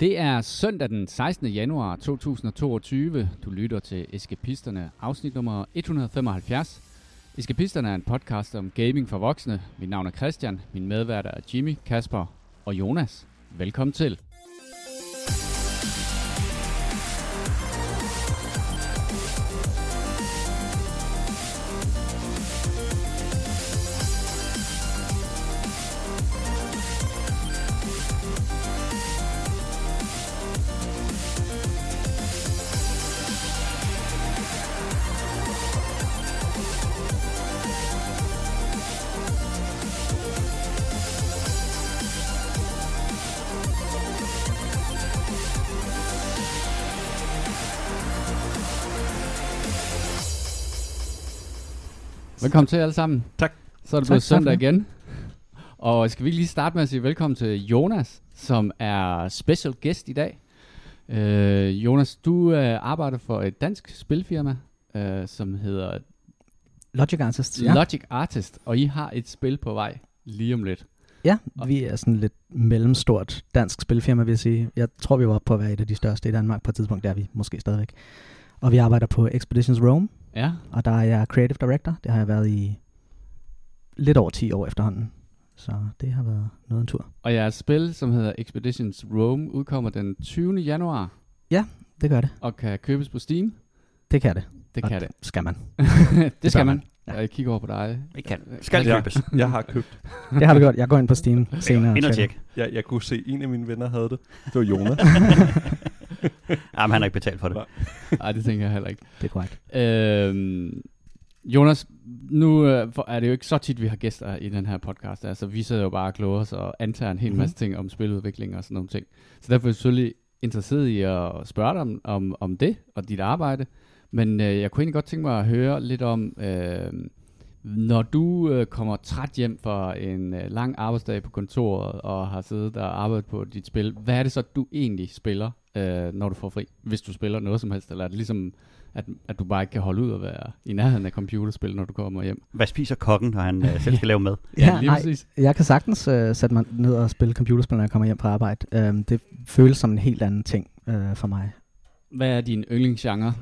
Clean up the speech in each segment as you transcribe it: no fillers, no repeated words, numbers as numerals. Det er søndag den 16. januar 2022. Du lytter til Eskapisterne, afsnit nummer 175. Eskapisterne er en podcast om gaming for voksne. Mit navn er Christian, min medværter er Jimmy, Kasper og Jonas. Velkommen til. Velkommen til alle sammen. Tak. Så er det blevet søndag igen. Og skal vi lige starte med at sige velkommen til Jonas, som er special guest i dag. Jonas, du arbejder for et dansk spilfirma, som hedder... Logic Artists. Ja. Logic Artists, og I har et spil på vej lige om lidt. Ja, vi er sådan lidt mellemstort dansk spilfirma, vil jeg sige. Jeg tror, vi var på at være et af de største i Danmark på et tidspunkt. Der er vi måske stadigvæk. Og vi arbejder på Expeditions Rome. Ja. Og der er jeg creative director. Det har jeg været i lidt over 10 år efterhånden. Så det har været noget af en tur. Og jeres spil, som hedder Expeditions Rome, udkommer den 20. januar. Ja, det gør det. Og kan købes på Steam. Det kan det. Det skal man. det skal man. Ja. Jeg kigger over på dig. Skal det købes? Jeg har købt. Det har du gjort. Jeg går ind på Steam senere. Ind og tjek. Jeg kunne se, en af mine venner havde det. Det var Jonas. Jamen, han har ikke betalt for det. Nej, det tænker jeg heller ikke. Det er korrekt. Jonas, nu er det jo ikke så tit, vi har gæster i den her podcast. Altså, vi sidder jo bare og kloger os og antager en hel masse ting om spiludvikling og sådan nogle ting. Så derfor er jeg selvfølgelig interesseret i at spørge dig om det og dit arbejde. Men jeg kunne egentlig godt tænke mig at høre lidt om, når du kommer træt hjem fra en lang arbejdsdag på kontoret og har siddet og arbejdet på dit spil, hvad er det så, du egentlig spiller, når du får fri? Hvis du spiller noget som helst, eller er det ligesom, at du bare ikke kan holde ud og være i nærheden af computerspil, når du kommer hjem? Hvad spiser kokken, når han selv skal lave mad? Ja, lige præcis. Jeg kan sagtens sætte mig ned og spille computerspil, når jeg kommer hjem fra arbejde. Det føles som en helt anden ting for mig. Hvad er din yndlingsgenre?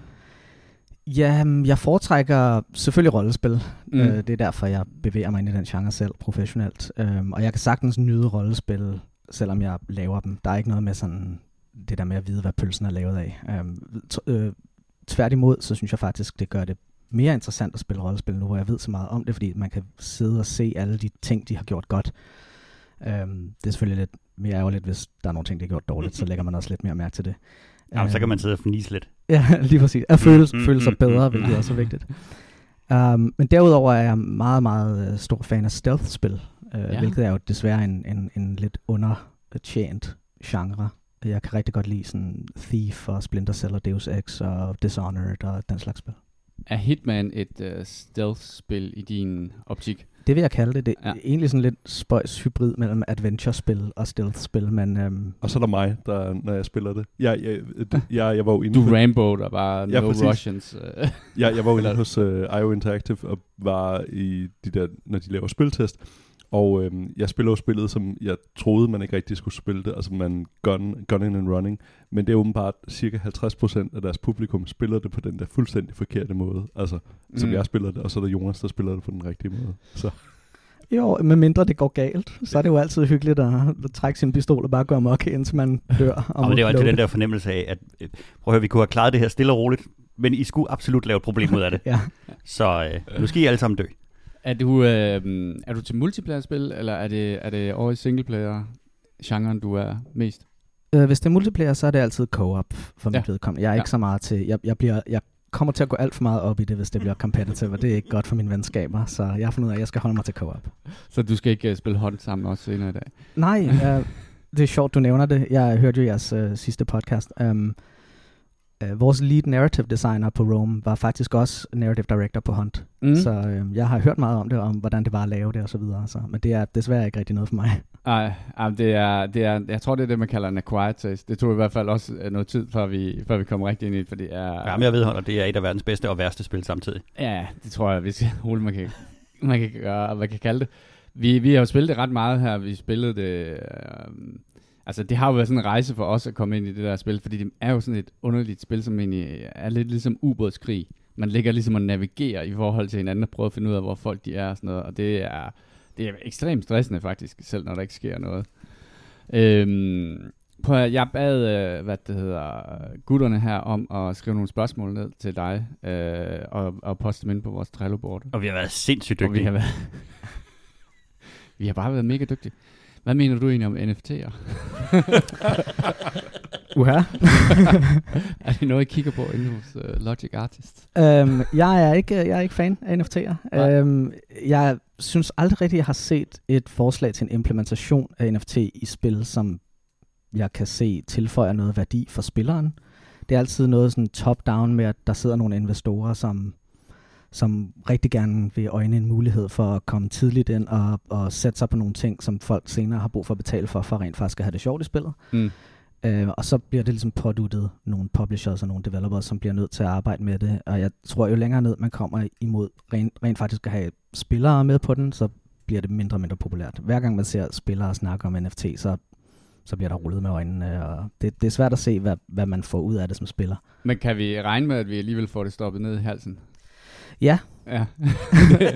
Ja, jeg foretrækker selvfølgelig rollespil. Det er derfor, jeg bevæger mig ind i den genre selv professionelt. Og jeg kan sagtens nyde rollespil, selvom jeg laver dem. Der er ikke noget med sådan det der med at vide, hvad pølsen er lavet af. Tværtimod, så synes jeg faktisk, det gør det mere interessant at spille rollespil nu, hvor jeg ved så meget om det, fordi man kan sidde og se alle de ting, de har gjort godt. Det er selvfølgelig lidt mere ærgerligt, hvis der er nogle ting, der er gjort dårligt, så lægger man også lidt mere mærke til det. Jamen, så kan man sidde og fnise lidt. Ja, lige præcis. At føle sig bedre, hvilket også er vigtigt. Men derudover er jeg meget, meget stor fan af stealth-spil, hvilket er jo desværre en lidt undertjent genre. Jeg kan rigtig godt lide sådan Thief og Splinter Cell og Deus Ex og Dishonored og den slags spil. Er Hitman et stealth-spil i din optik? Det vil jeg kalde det. Det er egentlig sådan lidt spøjs hybrid mellem adventure-spil og stealth-spil, men... Og så er der mig, der, når jeg spiller det. Jeg var jo inde... Du Rainbow, der var no præcis. Russians. Jeg var jo inde hos IO Interactive og var i de der, når de laver spiltest. Og jeg spiller jo spillet, som jeg troede, man ikke rigtig skulle spille det. Altså man gunning and running. Men det er åbenbart cirka 50% af deres publikum spiller det på den der fuldstændig forkerte måde. Altså som jeg spiller det, og så er der Jonas, der spiller det på den rigtige måde. Så. Jo, medmindre det går galt, så er det jo altid hyggeligt at trække sin pistol og bare gå amok, indtil man dør. Og det er jo altid den der fornemmelse af, at prøv at høre, vi kunne have klaret det her stille og roligt, men I skulle absolut lave et problem ud af det. ja. Så nu skal I alle sammen dø. Er du til multiplayer-spil, eller er det over i singleplayer-genren, du er mest? Hvis det er multiplayer, så er det altid co-op for mit vedkommende. Jeg er ikke så meget til... Jeg kommer til at gå alt for meget op i det, hvis det bliver competitive, og det er ikke godt for mine venskaber, så jeg har fundet ud af, at jeg skal holde mig til co-op. Så du skal ikke spille Hunt sammen også senere i dag? Nej, det er sjovt, du nævner det. Jeg hørte jo jeres sidste podcast. Vores lead narrative designer på Rome var faktisk også narrative director på Hunt. Så jeg har hørt meget om det, om hvordan det var at lave det og så videre. Så. Men det er desværre ikke rigtig noget for mig. Ej, jeg tror det er det, man kalder en acquired taste. Det tog i hvert fald også noget tid, før vi kom rigtig ind i det. Fordi jeg ved, at det er et af verdens bedste og værste spil samtidig. Ja, det tror jeg, hvis man kan gøre, hvad man kan kalde det. Vi har jo spillet det ret meget her. Vi spillede det... Altså, det har jo været sådan en rejse for os at komme ind i det der spil, fordi det er jo sådan et underligt spil, som egentlig er lidt ligesom ubådskrig. Man ligger ligesom og navigerer i forhold til hinanden og prøver at finde ud af, hvor folk de er og sådan noget. Og det er ekstremt stressende faktisk, selv når der ikke sker noget. Jeg bad, gutterne her om at skrive nogle spørgsmål ned til dig, og poste dem ind på vores Trello-board. Og vi har været sindssygt dygtige. Vi har bare været mega dygtige. Hvad mener du egentlig om NFT'er? Uha. Er det noget, I kigger på inden hos Logic Artists? Jeg er ikke fan af NFT'er. Jeg synes aldrig rigtigt, jeg har set et forslag til en implementation af NFT i spil, som jeg kan se tilføjer noget værdi for spilleren. Det er altid noget sådan top-down med, at der sidder nogle investorer, som rigtig gerne vil øjne en mulighed for at komme tidligt ind og sætte sig på nogle ting, som folk senere har brug for at betale for rent faktisk at have det sjovt i spillet. Mm. Og så bliver det ligesom påduttet nogle publishers og nogle developers, som bliver nødt til at arbejde med det. Og jeg tror, jo længere ned man kommer imod rent faktisk at have spillere med på den, så bliver det mindre og mindre populært. Hver gang man ser spillere snakke om NFT, så bliver der rullet med øjnene, og det er svært at se, hvad man får ud af det som spiller. Men kan vi regne med, at vi alligevel får det stoppet ned i halsen? Ja.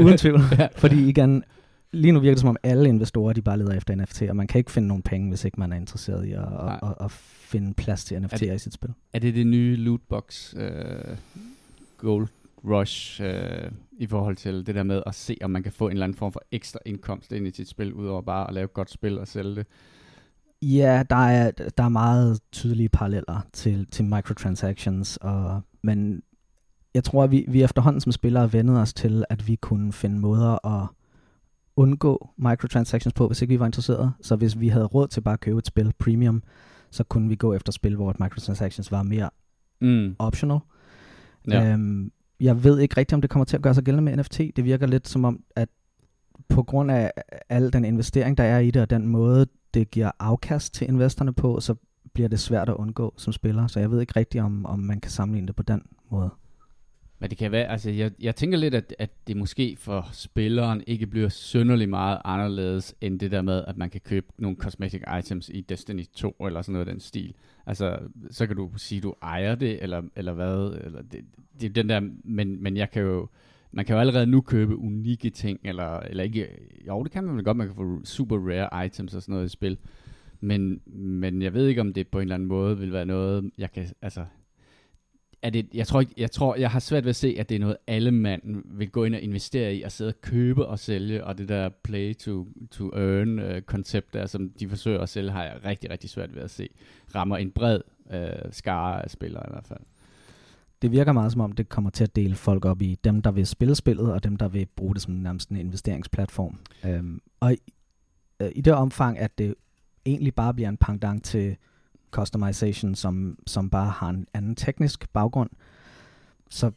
Uden tvivl. Ja. Fordi igen, lige nu virker det som om alle investorer, de bare leder efter NFT, og man kan ikke finde nogen penge, hvis ikke man er interesseret i at finde plads til NFT'er i sit spil. Er det nye lootbox gold rush i forhold til det der med at se, om man kan få en eller anden form for ekstra indkomst ind i sit spil, udover bare at lave et godt spil og sælge det? Ja, der er meget tydelige paralleller til microtransactions, men jeg tror, at vi efterhånden som spillere vendede os til, at vi kunne finde måder at undgå microtransactions på, hvis ikke vi var interesserede. Så hvis vi havde råd til bare at købe et spil premium, så kunne vi gå efter spil, hvor microtransactions var mere optional. Ja. Jeg ved ikke rigtigt, om det kommer til at gøre sig gældende med NFT. Det virker lidt som om, at på grund af al den investering, der er i det, og den måde, det giver afkast til investorerne på, så bliver det svært at undgå som spiller. Så jeg ved ikke rigtigt, om man kan sammenligne det på den måde. Men det kan være, altså jeg tænker lidt, at det måske for spilleren ikke bliver synderligt meget anderledes, end det der med, at man kan købe nogle cosmetic items i Destiny 2, eller sådan noget af den stil. Altså, så kan du sige, du ejer det, eller hvad, eller det er den der, men man kan jo allerede nu købe unikke ting, eller ikke, jo det kan man vel godt, man kan få super rare items og sådan noget i spil, men jeg ved ikke, om det på en eller anden måde vil være noget, jeg kan, altså... Jeg tror, jeg har svært ved at se, at det er noget, alle mand vil gå ind og investere i, og sidde og købe og sælge, og det der play to earn-koncept der, som de forsøger at sælge, har jeg rigtig, rigtig svært ved at se. Rammer en bred skare af spillere i hvert fald. Det virker meget som om, det kommer til at dele folk op i dem, der vil spille spillet, og dem, der vil bruge det som nærmest en investeringsplatform. Og i det omfang, at det egentlig bare bliver en pendant til... customization, som bare har en anden teknisk baggrund, så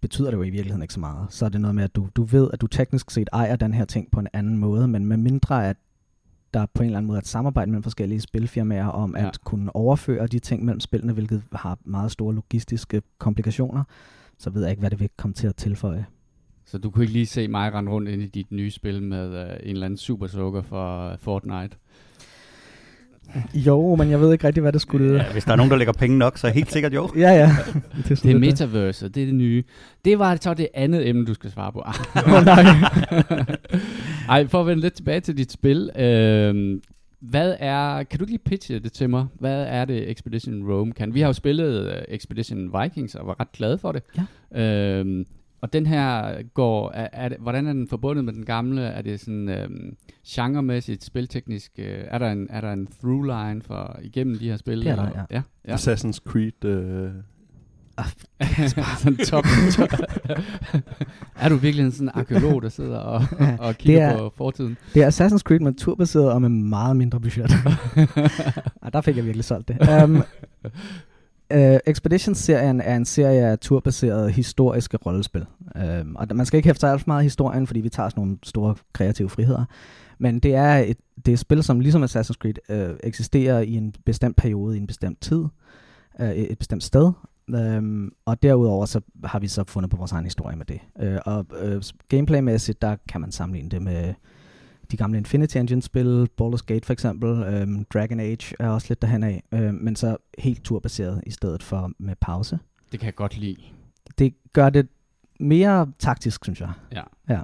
betyder det jo i virkeligheden ikke så meget. Så er det noget med, at du ved, at du teknisk set ejer den her ting på en anden måde, men med mindre, at der på en eller anden måde er et samarbejde mellem forskellige spilfirmaer om at kunne overføre de ting mellem spillene, hvilket har meget store logistiske komplikationer, så ved jeg ikke, hvad det vil komme til at tilføje. Så du kunne ikke lige se mig rende rundt ind i dit nye spil med en eller anden supersukker fra Fortnite? Jo, men jeg ved ikke rigtig, hvad det skulle... Ja, hvis der er nogen, der lægger penge nok, så helt sikkert jo. Ja. Det er metaverse, det er det nye. Det var så det andet emne, du skal svare på. Nej. Ej, for at vende lidt tilbage til dit spil. Kan du ikke lige pitche det til mig? Hvad er det, Expedition Rome kan? Vi har jo spillet Expedition Vikings og var ret glade for det. Ja. Og den her går... hvordan er den forbundet med den gamle? Er det sådan genremæssigt, spilteknisk? Er der en throughline for igennem de her spil? Det er der, ja. Assassin's Creed... sådan top. Er du virkelig sådan en arkeolog, der sidder og kigger på fortiden? Det er Assassin's Creed, men turbaseret og med meget mindre budget. Der fik jeg virkelig solgt det. Expeditions-serien er en serie af turbaserede historiske rollespil. Og man skal ikke hæfte sig alt for meget af historien, fordi vi tager sådan nogle store kreative friheder. Men det er et spil, som ligesom Assassin's Creed eksisterer i en bestemt periode, i en bestemt tid, et bestemt sted. Og derudover så har vi så fundet på vores egen historie med det. Og gameplaymæssigt, der kan man sammenligne det med de gamle Infinity Engine-spil, Baldur's Gate for eksempel, Dragon Age er også lidt derhen af, men så helt turbaseret i stedet for med pause. Det kan jeg godt lide. Det gør det mere taktisk, synes jeg. Ja.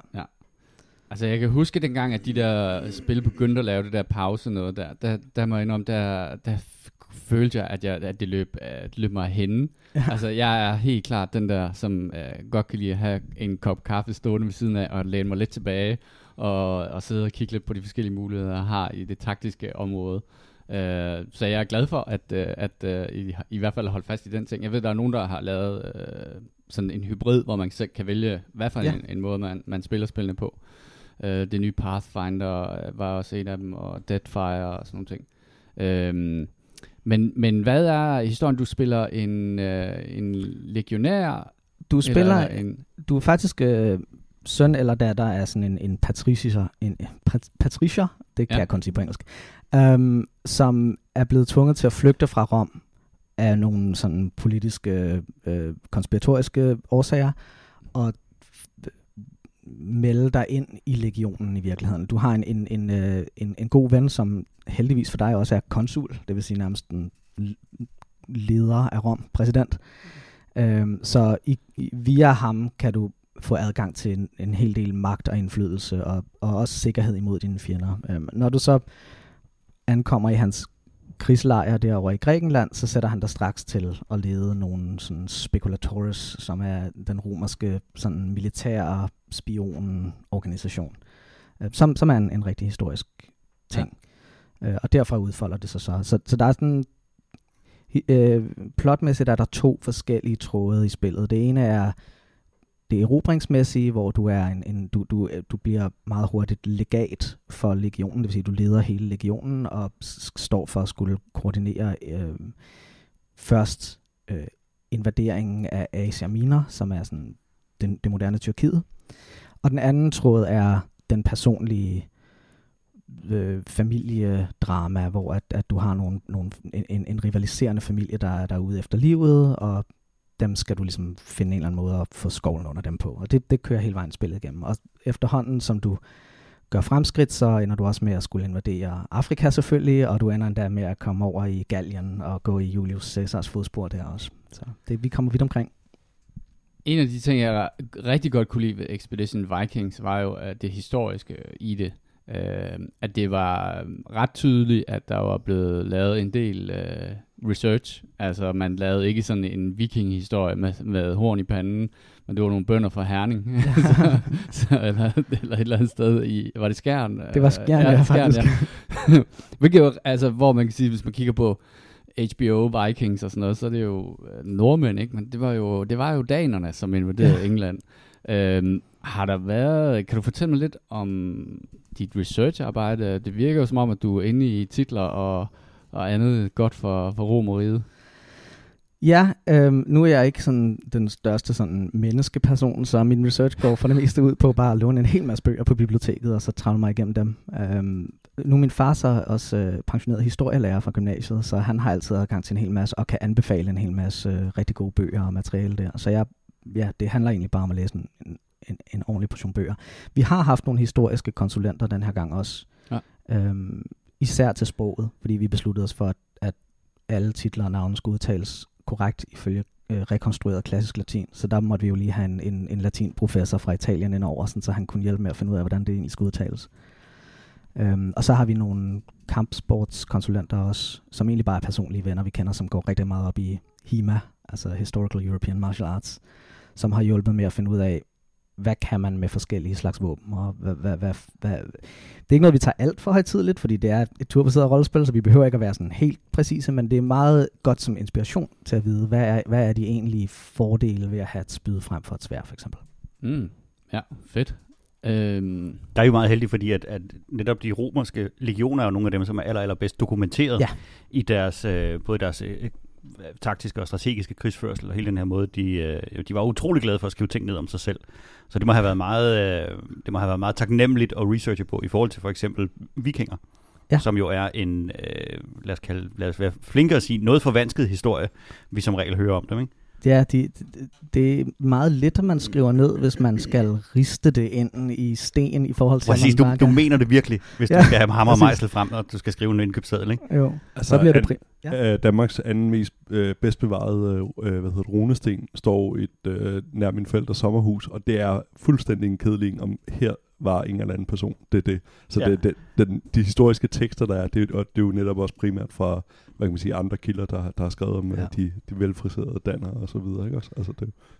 Altså jeg kan huske dengang, at de der spil begyndte at lave det der pause noget der må jeg indrømme, der følte jeg, at det løb mig af hende. Ja. Altså jeg er helt klart den der, som godt kan lide at have en kop kaffe stående ved siden af, og læne mig lidt tilbage, og sidde og kigge lidt på de forskellige muligheder, jeg har i det taktiske område. Så jeg er glad for, at I hvert fald har holdt fast i den ting. Jeg ved, der er nogen, der har lavet sådan en hybrid, hvor man selv kan vælge, hvad for en måde, man spiller spillene på. Det nye Pathfinder var også en af dem, og Deadfire og sådan nogle ting. Men hvad er historien? Du spiller en legionær? Du spiller du er faktisk søn eller datter af sådan en patricier. Det kan jeg kun sige på engelsk. Som er blevet tvunget til at flygte fra Rom af nogle sådan politiske, konspiratoriske årsager, og melde dig ind i legionen i virkeligheden. Du har en god ven, som heldigvis for dig også er konsul, det vil sige nærmest en leder af Rom, præsident. Så via ham kan du få adgang til en hel del magt og indflydelse, og også sikkerhed imod dine fjender. Når du så ankommer i hans krigslejr derovre i Grækenland, så sætter han dig straks til at lede nogle sådan spekulatores, som er den romerske sådan militære spionorganisation, som er en rigtig historisk ting. Ja. Og derfra udfolder det sig så der er sådan plotmæssigt er der to forskellige tråde i spillet. Det ene er det erobringsmæssige, hvor du er du bliver meget hurtigt legat for legionen, det vil sige, du leder hele legionen og står for at skulle koordinere først invaderingen af Asiaminer, som er sådan det moderne Tyrkiet. Og den anden tråd er den personlige familiedrama, hvor at du har en rivaliserende familie, der er ude efter livet, og dem skal du ligesom finde en eller anden måde at få skovlen under dem på. Og det kører hele vejen spillet igennem. Og efterhånden, som du gør fremskridt, så ender du også med at skulle invadere Afrika selvfølgelig, og du ender endda med at komme over i Gallien og gå i Julius Caesars fodspor der også. Så vi kommer vidt omkring. En af de ting, jeg rigtig godt kunne lide ved Expedition Vikings, var jo at det historiske i det. At det var ret tydeligt, at der var blevet lavet en del research. Altså man lavede ikke sådan en vikinghistorie med horn i panden, men det var nogle bønder fra Herning. Ja. eller et eller andet sted i... Var det Skjern? Det var Skjern, ja. Hvilket jo, altså, hvor man kan sige, hvis man kigger på HBO Vikings og sådan noget, så er det jo nordmænd, ikke? Men det var jo danerne, som invaderede England. Har der været... Kan du fortælle mig lidt om dit research-arbejde? Det virker jo som om, at du er inde i titler og andet godt for Romeriet. Ja, nu er jeg ikke sådan den største sådan menneskeperson, så min research går for det meste ud på bare at låne en hel masse bøger på biblioteket, og så travle mig igennem dem. Nu er min far så også pensioneret historielærer fra gymnasiet, så han har altid adgang til en hel masse, og kan anbefale en hel masse rigtig gode bøger og materiale der. Så det handler egentlig bare om at læse en ordentlig portion bøger. Vi har haft nogle historiske konsulenter den her gang også. Ja. Især til sproget, fordi vi besluttede os for, at alle titler og navne skulle udtales korrekt ifølge rekonstrueret klassisk latin. Så der måtte vi jo lige have en latinprofessor fra Italien indover, sådan, så han kunne hjælpe med at finde ud af, hvordan det egentlig skulle udtales. Og så har vi nogle kampsportskonsulenter også, som egentlig bare er personlige venner, vi kender, som går rigtig meget op i HEMA, altså Historical European Martial Arts, som har hjulpet med at finde ud af, hvad kan man med forskellige slags våben, og hvad. Det er ikke noget, vi tager alt for højtidligt, fordi det er et turbaseret rollespil, så vi behøver ikke at være sådan helt præcise, men det er meget godt som inspiration til at vide, hvad er de egentlige fordele ved at have et spyd frem for et sværd, for eksempel. Mm. Ja, fedt. Der er jo meget heldigt, fordi at netop de romerske legioner er jo nogle af dem, som er allerbedst dokumenteret i deres, både deres taktiske og strategiske krigsførsel, og hele den her måde, de var utrolig glade for at skrive ting ned om sig selv. Så det må have været meget, meget taknemmeligt at researche på, i forhold til for eksempel vikinger, som jo er en, lad os være flinkere at sige, noget forvansket historie, vi som regel hører om dem, ikke? Ja, det er meget let, at man skriver ned, hvis man skal riste det ind i sten i forhold til... Præcis, du mener det virkelig, hvis du skal have hammer og mejsel frem, og du skal skrive en indkøbsseddel, ikke? Jo, altså, så bliver det Danmarks anden mest bedst bevarede runesten står nær min forældres sommerhus, og det er fuldstændig en kedling om her var ingen eller anden person. Det er det. Så de historiske tekster, der er, det er jo netop også primært fra, hvad kan man sige, andre kilder, der har skrevet om de velfriserede dannere og så videre, ikke også? Altså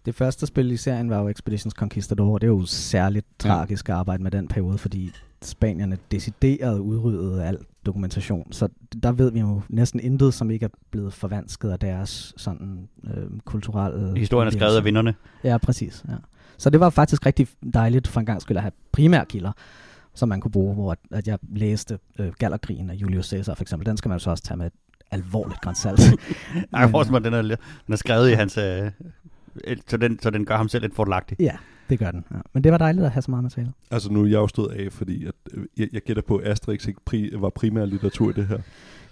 det første spil i serien var jo Expeditions Conquistador, og det er jo særligt tragisk at arbejde med den periode, fordi spanierne decideret udryddede al dokumentation. Så der ved vi jo næsten intet, som ikke er blevet forvansket af deres sådan kulturelle... Historien er skrevet af vinderne. Ja, præcis, ja. Så det var faktisk rigtig dejligt for en gang skyld at have primærkilder, som man kunne bruge, hvor at jeg læste Gallerkrigen af Julius Caesar for eksempel. Den skal man jo så også tage med et alvorligt gran salt. Jeg forstår mig, den er skrevet i hans... Så den gør ham selv lidt fordelagtig. Ja, det gør den. Ja. Men det var dejligt at have så meget materiale. Altså nu er jeg jo stået af, fordi jeg gætter på, at Asterix ikke var primær litteratur i det her.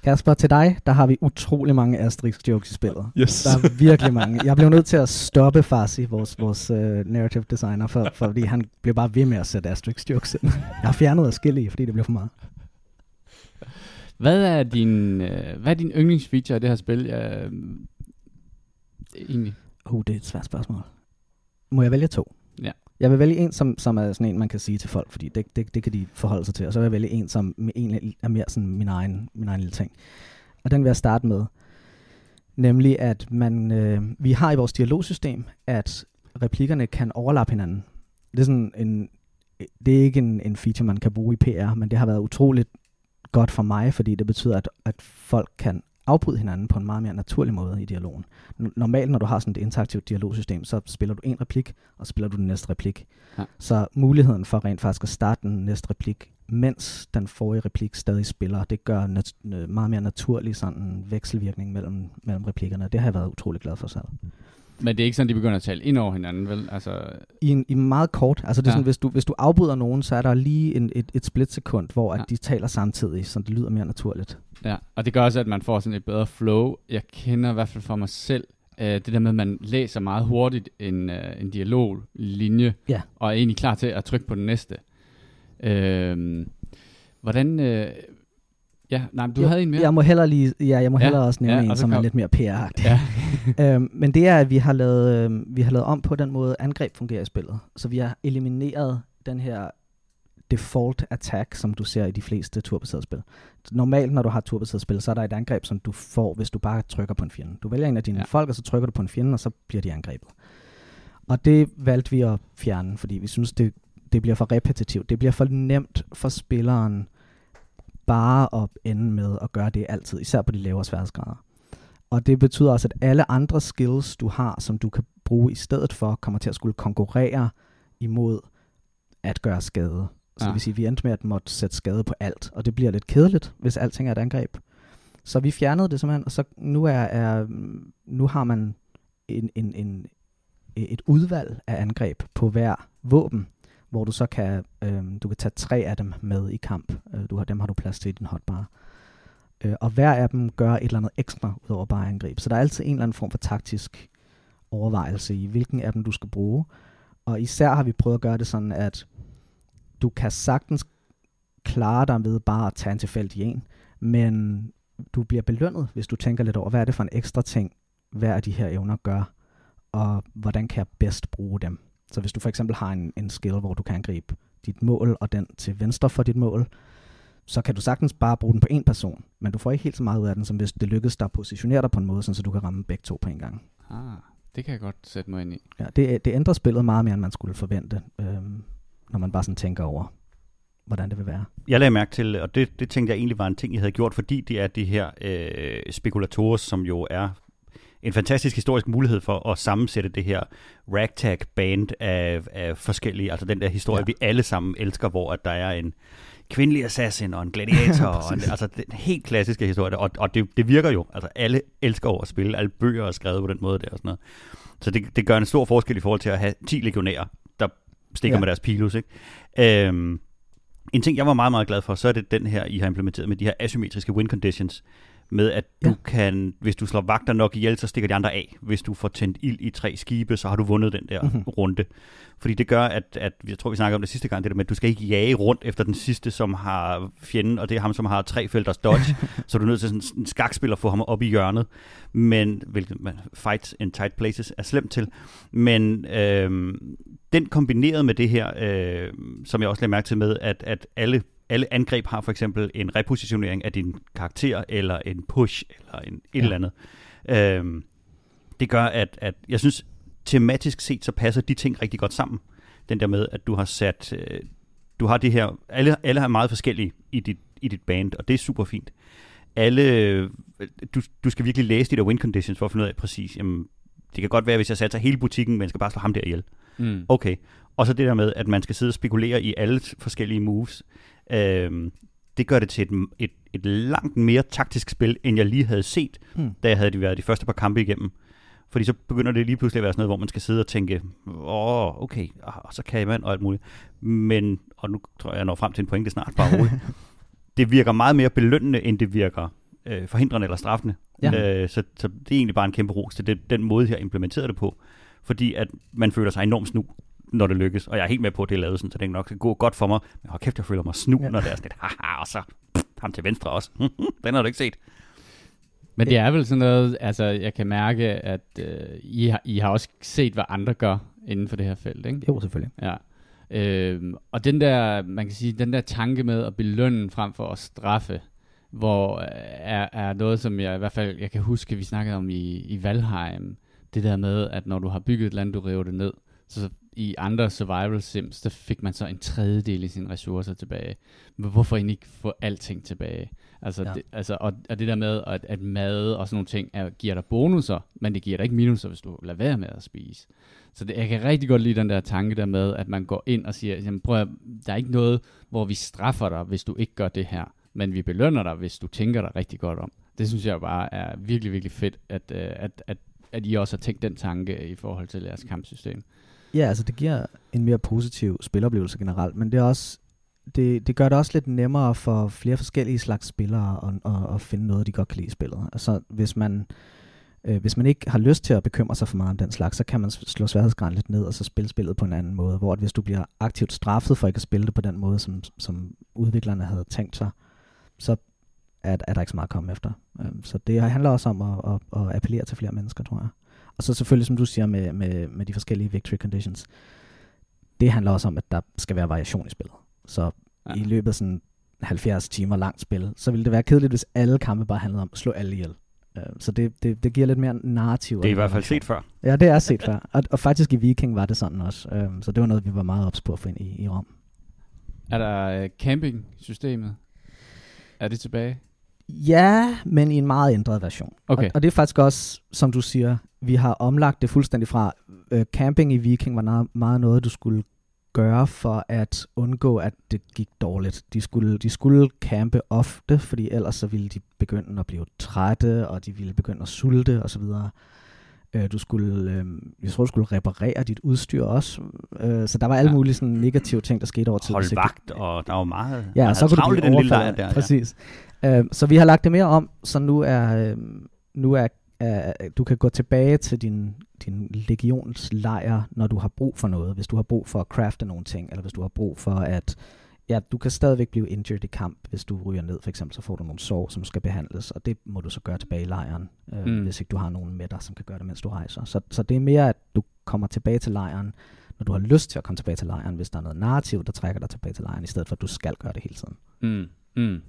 Kasper, til dig, der har vi utrolig mange Asterix-jokes i spillet. Yes. Der er virkelig mange. Jeg blev nødt til at stoppe Fazi, vores narrative designer, fordi han blev bare ved med at sætte Asterix-jokes ind. Jeg har fjernet adskillige, fordi det blev for meget. Hvad er din yndlingsfeature i det her spil? Egentlig... det er et svært spørgsmål. Må jeg vælge to? Ja. Jeg vil vælge en, som er sådan en, man kan sige til folk, fordi det kan de forholde sig til. Og så vil jeg vælge en, som egentlig er mere sådan min egen lille ting. Og den vil jeg starte med. Nemlig, at vi har i vores dialogsystem, at replikkerne kan overlappe hinanden. Det er sådan det er ikke en feature, man kan bruge i PR, men det har været utroligt godt for mig, fordi det betyder, at folk kan afbryde hinanden på en meget mere naturlig måde i dialogen. Normalt, når du har sådan et interaktivt dialogsystem, så spiller du en replik, og så spiller du den næste replik. Ja. Så muligheden for rent faktisk at starte den næste replik, mens den forrige replik stadig spiller, det gør en meget mere naturlig sådan vekselvirkning mellem replikkerne. Det har jeg været utrolig glad for selv. Men det er ikke sådan, de begynder at tale ind over hinanden, vel? Altså... I meget kort. Altså det er sådan, hvis du afbryder nogen, så er der lige et splitsekund, hvor at de taler samtidig, så det lyder mere naturligt. Ja, og det gør også, at man får sådan et bedre flow. Jeg kender i hvert fald for mig selv, det der med, at man læser meget hurtigt en dialoglinje, og er egentlig klar til at trykke på den næste. Havde en mere. Jeg må hellere også nævne en, og som er lidt mere PR-agtig. Ja. Men det er, at vi har lavet om på den måde, angreb fungerer i spillet. Så vi har elimineret den her default attack, som du ser i de fleste turbaserede spil. Normalt, når du har turbaserede spil, så er der et angreb, som du får, hvis du bare trykker på en fjende. Du vælger en af dine folk, og så trykker du på en fjende, og så bliver de angrebet. Og det valgte vi at fjerne, fordi vi synes, det bliver for repetitivt. Det bliver for nemt for spilleren bare at ende med at gøre det altid, især på de lavere sværhedsgrader. Og det betyder også, at alle andre skills, du har, som du kan bruge i stedet for, kommer til at skulle konkurrere imod at gøre skade. Så det vil sige, at vi endte med at måtte sætte skade på alt, og det bliver lidt kedeligt, hvis alting er et angreb. Så vi fjernede det simpelthen, og så nu har man et udvalg af angreb på hver våben, hvor du så kan du kan tage 3 af dem med i kamp. Dem har du plads til i din hotbar. Og hver af dem gør et eller andet ekstra ud over bare angreb. Så der er altid en eller anden form for taktisk overvejelse i, hvilken af dem du skal bruge. Og især har vi prøvet at gøre det sådan, at du kan sagtens klare dig ved bare at tage en tilfældig en, men du bliver belønnet, hvis du tænker lidt over, hvad er det for en ekstra ting, hver af de her evner gør, og hvordan kan jeg bedst bruge dem. Så hvis du for eksempel har en skill, hvor du kan angribe dit mål, og den til venstre for dit mål, så kan du sagtens bare bruge den på en person, men du får ikke helt så meget ud af den, som hvis det lykkes dig at positionere dig på en måde, så du kan ramme begge to på en gang. Det kan jeg godt sætte mig ind i. Ja, det ændrer spillet meget mere, end man skulle forvente, når man bare sådan tænker over, hvordan det vil være. Jeg lagde mærke til, og det tænkte jeg egentlig var en ting, jeg havde gjort, fordi det er de her spekulatorer, som jo er en fantastisk historisk mulighed for at sammensætte det her ragtag band af forskellige, altså den der historie, vi alle sammen elsker, hvor at der er en kvindelig assassin og en gladiator, og altså den helt klassiske historie, og det virker jo, altså alle elsker over at spille, alle bøger er skrevet på den måde der og sådan noget. Så det gør en stor forskel i forhold til at have 10 legionærer, der stikker med deres pilus, ikke? En ting, jeg var meget, meget glad for, så er det den her, I har implementeret med de her asymmetriske win conditions, med at du kan, hvis du slår vagter nok ihjel, så stikker de andre af. Hvis du får tændt ild i 3 skibe, så har du vundet den der runde. Fordi det gør, at jeg tror, vi snakkede om det sidste gang, det der med, at du skal ikke jage rundt efter den sidste, som har fjenden, og det er ham, som har 3 felters dodge, så du er nødt til sådan en skakspiller at få ham op i hjørnet. Men, hvilket fights in tight places er slemt til. Men den kombineret med det her, som jeg også lagde mærke til med, at alle angreb har for eksempel en repositionering af din karakter, eller en push, eller et eller andet. Det gør, at jeg synes, tematisk set, så passer de ting rigtig godt sammen. Den der med, at du har sat... du har det her... Alle er meget forskellige i dit band, og det er super fint. Du skal virkelig læse de der win conditions, for at finde ud af præcis, jamen, det kan godt være, hvis jeg satte hele butikken, men jeg skal bare slå ham der ihjel. Okay. Og så det der med, at man skal sidde og spekulere i alle forskellige moves. Det gør det til et langt mere taktisk spil, end jeg lige havde set, da jeg havde været de første par kampe igennem. Fordi så begynder det lige pludselig at være sådan noget, hvor man skal sidde og tænke, okay, og så kan man og alt muligt. Men, og nu tror jeg, jeg når frem til en pointe snart, bare roligt. Det virker meget mere belønnende, end det virker forhindrende eller straffende. Ja. Så det er egentlig bare en kæmpe ros til den måde, jeg implementerer det på. Fordi at man føler sig enormt snu, når det lykkes. Og jeg er helt med på, at det er lavet sådan, så det nok går godt for mig. Men kæft, jeg føler mig snu, når det er sådan lidt, haha, og så ham til venstre også. Den har du ikke set. Men det er vel sådan noget, altså jeg kan mærke, at I har også set, hvad andre gør inden for det her felt, ikke? Jo, selvfølgelig. Ja. Og den der, man kan sige, den der tanke med at belønne frem for at straffe, hvor er noget, som jeg i hvert fald, jeg kan huske, vi snakkede om i Valheim, det der med, at når du har bygget et land, du river det ned, så i andre survival sims, der fik man så 1/3 i sine ressourcer tilbage. Men hvorfor egentlig ikke få alting tilbage? Altså, ja. Det der med, at mad og sådan nogle ting giver dig bonusser, men det giver dig ikke minuser, hvis du lader være med at spise. Så jeg kan rigtig godt lide den der tanke der med, at man går ind og siger, jamen, prøv at, der er ikke noget, hvor vi straffer dig, hvis du ikke gør det her, men vi belønner dig, hvis du tænker dig rigtig godt om. Det synes jeg bare er virkelig, virkelig fedt, at I også har tænkt den tanke i forhold til jeres kampsystem. Ja, altså det giver en mere positiv spiloplevelse generelt, men det er også det gør det også lidt nemmere for flere forskellige slags spillere at finde noget, de godt kan lide i spillet. Altså hvis man ikke har lyst til at bekymre sig for meget om den slags, så kan man slå sværhedsgraden lidt ned og så spille spillet på en anden måde, hvor hvis du bliver aktivt straffet for ikke at spille det på den måde, som udviklerne havde tænkt sig, så er der ikke så meget at komme efter. Så det handler også om at appellere til flere mennesker, tror jeg. Og så selvfølgelig, som du siger, med de forskellige victory conditions, det handler også om, at der skal være variation i spillet. Så i løbet af sådan 70 timer langt spil, så ville det være kedeligt, hvis alle kampe bare handlede om at slå alle ihjel. Så det giver lidt mere narrativ. Det er i hvert fald set før. Ja, det er set før. Og faktisk i Viking var det sådan også. Så det var noget, vi var meget ops på at finde i Rom. Er der camping-systemet? Er det tilbage? Ja, men i en meget ændret version. Okay. Og det er faktisk også, som du siger, vi har omlagt det fuldstændig fra. Camping i Viking var meget noget, du skulle gøre for at undgå, at det gik dårligt. De skulle campe ofte, fordi ellers så ville de begynde at blive trætte, og de ville begynde at sulte osv. Jeg tror, du skulle reparere dit udstyr også. Så der var alle mulige sådan negative ting, der skete over tid. Hold vagt, og der var meget. Ja, så kunne du blive overfaldet. Der, præcis. Ja. Så vi har lagt det mere om, så nu er du kan gå tilbage til din legionslejr, når du har brug for noget. Hvis du har brug for at crafte nogle ting, eller hvis du har brug for at... Ja, du kan stadigvæk blive injured i kamp, hvis du ryger ned, for eksempel, så får du nogle sår, som skal behandles, og det må du så gøre tilbage i lejren, hvis ikke du har nogen med dig, som kan gøre det, mens du rejser. Så det er mere, at du kommer tilbage til lejren, når du har lyst til at komme tilbage til lejren, hvis der er noget narrativ, der trækker dig tilbage til lejren, i stedet for, at du skal gøre det hele tiden.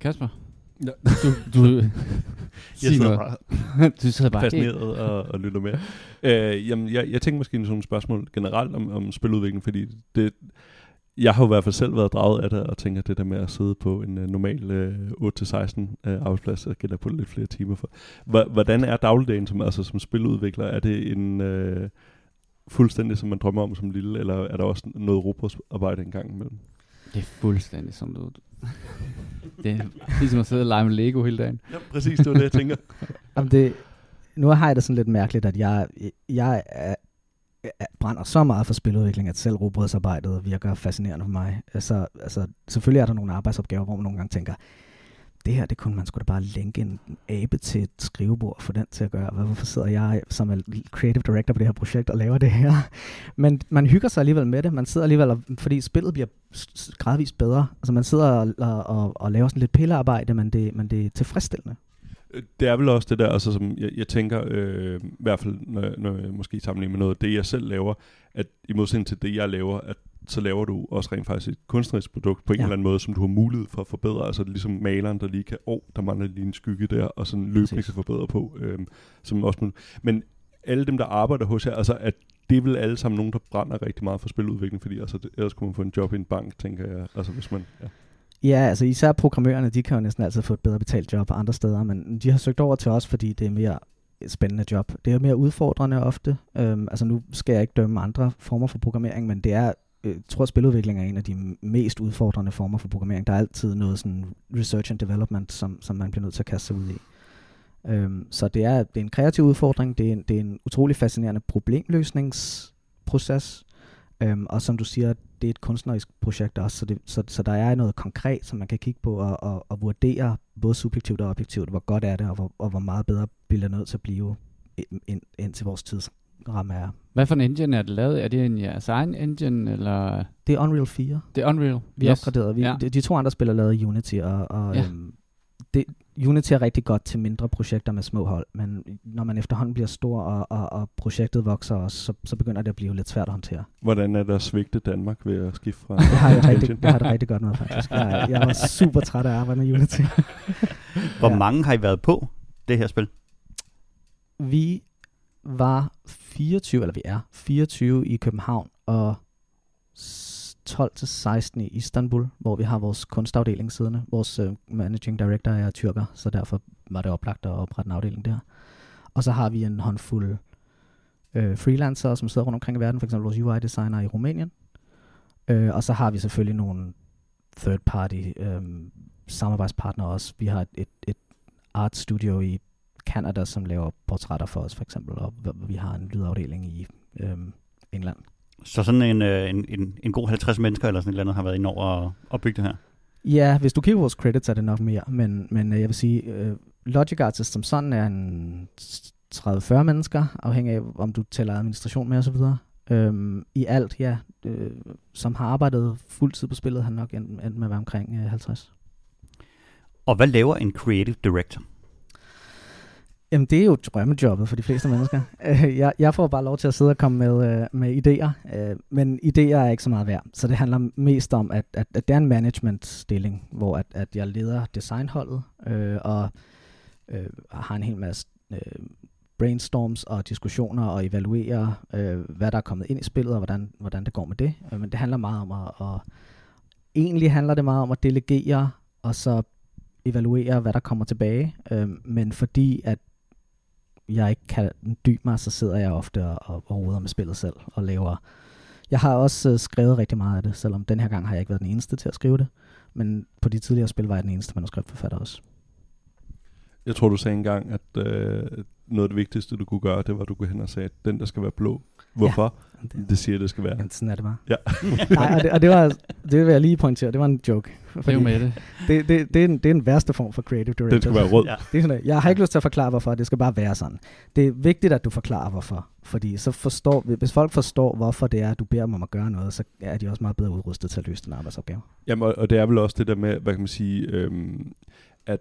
Kasper? Ja. Du sidder bare fascineret og lytter med. Jamen, jeg tænker måske sådan et spørgsmål generelt om spiludvikling, fordi det... Jeg har jo i hvert fald selv været draget af det, og tænker, at det der med at sidde på en normal 8-16 arbejdsplads, og gælder på lidt flere timer for. Hvordan er dagligdagen som spiludvikler? Er det en fuldstændig, som man drømmer om som lille, eller er der også noget robotsarbejde en gang imellem? Det er fuldstændig som du... Det er ligesom at sidde og lege med Lego hele dagen. Ja, præcis, det var det, jeg tænker. Jamen det, nu har jeg det sådan lidt mærkeligt, at jeg er... Jeg brænder så meget for spiludvikling, at selv robotsarbejdet virker fascinerende for mig. Altså, selvfølgelig er der nogle arbejdsopgaver, hvor man nogle gange tænker, det her, det kunne man sgu da bare lænke en abe til et skrivebord og få den til at gøre. Hvorfor sidder jeg som creative director på det her projekt og laver det her? Men man hygger sig alligevel med det. Man sidder alligevel, fordi spillet bliver gradvist bedre. Altså man sidder og laver sådan lidt pillearbejde, men det er tilfredsstillende. Det er vel også det der, altså, som jeg tænker, i hvert fald når jeg måske sammenligner med noget af det, jeg selv laver, at i modsætning til det, jeg laver, at så laver du også rent faktisk et kunstnerisk produkt på en eller anden måde, som du har mulighed for at forbedre. Altså ligesom maleren, der lige kan, der mangler lige en skygge der, og sådan løbende kan forbedre på. Som også, men alle dem, der arbejder hos jer, altså at det vil alle sammen nogen, der brænder rigtig meget for spiludvikling, fordi altså, ellers kunne man få en job i en bank, tænker jeg, altså hvis man... Ja. Ja, altså især programmørerne, de kan jo næsten altid få et bedre betalt job andre steder, men de har søgt over til os, fordi det er mere spændende job. Det er jo mere udfordrende ofte. Altså nu skal jeg ikke dømme andre former for programmering, men det er, jeg tror, spiludvikling er en af de mest udfordrende former for programmering. Der er altid noget sådan research and development, som man bliver nødt til at kaste sig ud i. Så det er en kreativ udfordring, det er en utrolig fascinerende problemløsningsproces, og som du siger, det er et kunstnerisk projekt også, så der er noget konkret, som man kan kigge på og vurdere, både subjektivt og objektivt, hvor godt er det, og hvor meget bedre bliver det nødt til at blive indtil vores tidsramme er. Hvad for en engine er det lavet? Er det en jeres egen engine, eller? Det er Unreal 4. Det er Unreal, vi opgraderede. Ja. De to andre spillere lavede Unity, Unity er rigtig godt til mindre projekter med små hold, men når man efterhånden bliver stor, og projektet vokser også, så begynder det at blive lidt svært at håndtere. Hvordan er der svigtet Danmark ved at skifte fra? Jeg har det rigtig godt med, faktisk. Jeg var super træt af at arbejde med Unity. Hvor mange har I været på det her spil? Vi var 24, eller vi er 24 i København, og 12-16 i Istanbul, hvor vi har vores kunstafdeling siddende. Vores managing director er tyrker, så derfor var det oplagt at oprette en afdeling der. Og så har vi en håndfuld freelancere, som sidder rundt omkring i verden, f.eks. vores UI-designer i Rumænien. Og så har vi selvfølgelig nogle third-party samarbejdspartnere også. Vi har et art studio i Canada, som laver portrætter for os, for eksempel, og vi har en lydafdeling i England. Så sådan en god 50 mennesker eller sådan et eller andet har været ind over at opbygge det her? Ja, hvis du kigger vores credits, er det nok mere, men jeg vil sige, Logic Artists som sådan er en 30-40 mennesker, afhængig af om du tæller administration med osv. I alt, som har arbejdet fuldtid på spillet, har nok endt med at være omkring 50. Og hvad laver en creative director? Jamen, det er jo drømmejobbet for de fleste mennesker. Jeg får bare lov til at sidde og komme med idéer, men idéer er ikke så meget værd. Så det handler mest om, at det er en management-stilling, hvor at jeg leder designholdet og har en hel masse brainstorms og diskussioner og evaluerer, hvad der er kommet ind i spillet og hvordan det går med det. Men det handler meget om egentlig handler det meget om at delegere og så evaluere, hvad der kommer tilbage. Men fordi at jeg ikke kan dybe mig, så sidder jeg ofte og roder med spillet selv og laver. Jeg har også skrevet rigtig meget af det, selvom den her gang har jeg ikke været den eneste til at skrive det, men på de tidligere spil var jeg den eneste manuskriptforfatter også. Jeg tror, du sagde engang, at noget af det vigtigste, du kunne gøre, det var, at du kunne hen og sagde, at den, der skal være blå. Hvorfor? Ja, det siger, det skal være. Men sådan er det bare. Ja. Nej, og det vil jeg lige pointere. Det var en joke. Det er med det. Det er den værste form for creative director. Den skal være rød. Ja. Det er sådan, jeg har ikke lyst til at forklare, hvorfor. Det skal bare være sådan. Det er vigtigt, at du forklarer, hvorfor. Fordi så hvis folk forstår, hvorfor det er, at du beder dem om at gøre noget, så er de også meget bedre udrustet til at løse den arbejdsopgave. Jamen, og det er vel også det der med, hvad kan man sige, at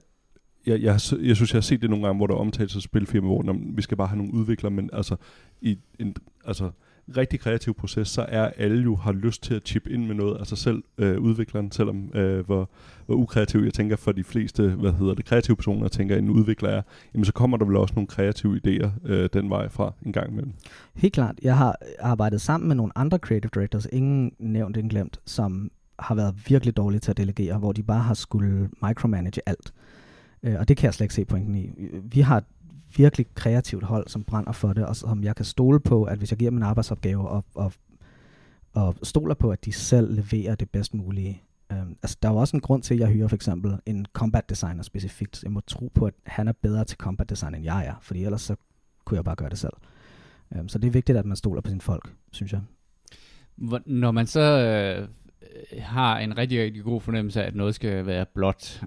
jeg synes, jeg har set det nogle gange, hvor der omtales af spilfirma, hvor vi skal bare have nogle udviklere, men altså i en rigtig kreativ proces, så er alle jo har lyst til at chippe ind med noget, altså selv udvikleren, selvom hvor ukreativ jeg tænker for de fleste, kreative personer tænker, en udvikler er, jamen så kommer der vel også nogle kreative idéer den vej fra en gang imellem. Helt klart. Jeg har arbejdet sammen med nogle andre creative directors, ingen nævnt, ingen glemt, som har været virkelig dårlige til at delegere, hvor de bare har skulle micromanage alt. Og det kan jeg slet ikke se pointen i. Vi har et virkelig kreativt hold, som brænder for det, og som jeg kan stole på, at hvis jeg giver dem en arbejdsopgave, og stoler på, at de selv leverer det bedst mulige. Der er jo også en grund til, at jeg hyrer for eksempel en combat designer specifikt. Jeg må tro på, at han er bedre til combat design, end jeg er, fordi ellers så kunne jeg bare gøre det selv. Så det er vigtigt, at man stoler på sine folk, synes jeg. Når man så har en rigtig, rigtig god fornemmelse af, at noget skal være blåt.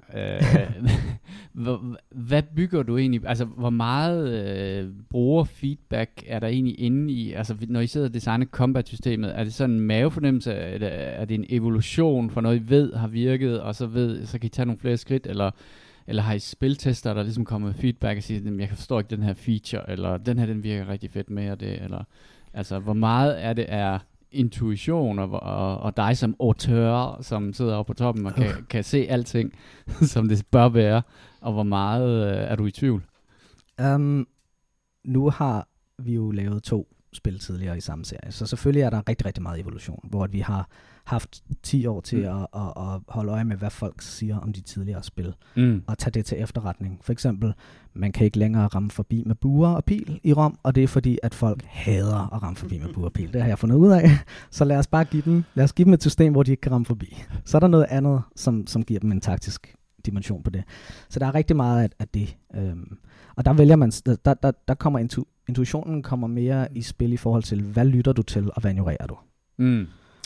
Hvad bygger du egentlig? Altså, hvor meget brugerfeedback er der egentlig inde i? Altså, når I sidder og designer combat-systemet, er det sådan en mavefornemmelse? Er det en evolution for noget, I ved har virket, og så kan I tage nogle flere skridt? Eller har I spiltester, der ligesom kommer med feedback og siger, jeg forstår ikke den her feature, eller den her, den virker rigtig fedt med, og det, eller... Altså, hvor meget er det af intuition, og dig som auteur, som sidder oppe på toppen og kan se alting, som det bør være, og hvor meget er du i tvivl? Nu har vi jo lavet 2 spil tidligere i samme serie, så selvfølgelig er der rigtig, rigtig meget evolution, hvor vi har haft 10 år til at holde øje med, hvad folk siger om de tidligere spil, og tage det til efterretning. For eksempel, man kan ikke længere ramme forbi med buer og pil i Rom, og det er fordi, at folk hader at ramme forbi med buer og pil. Det har jeg fundet ud af. Så lad os bare give dem et system, hvor de ikke kan ramme forbi. Så er der noget andet, som giver dem en taktisk dimension på det. Så der er rigtig meget af det. Og der vælger man, der kommer intuitionen kommer mere i spil i forhold til, hvad lytter du til, og hvad ignorerer du?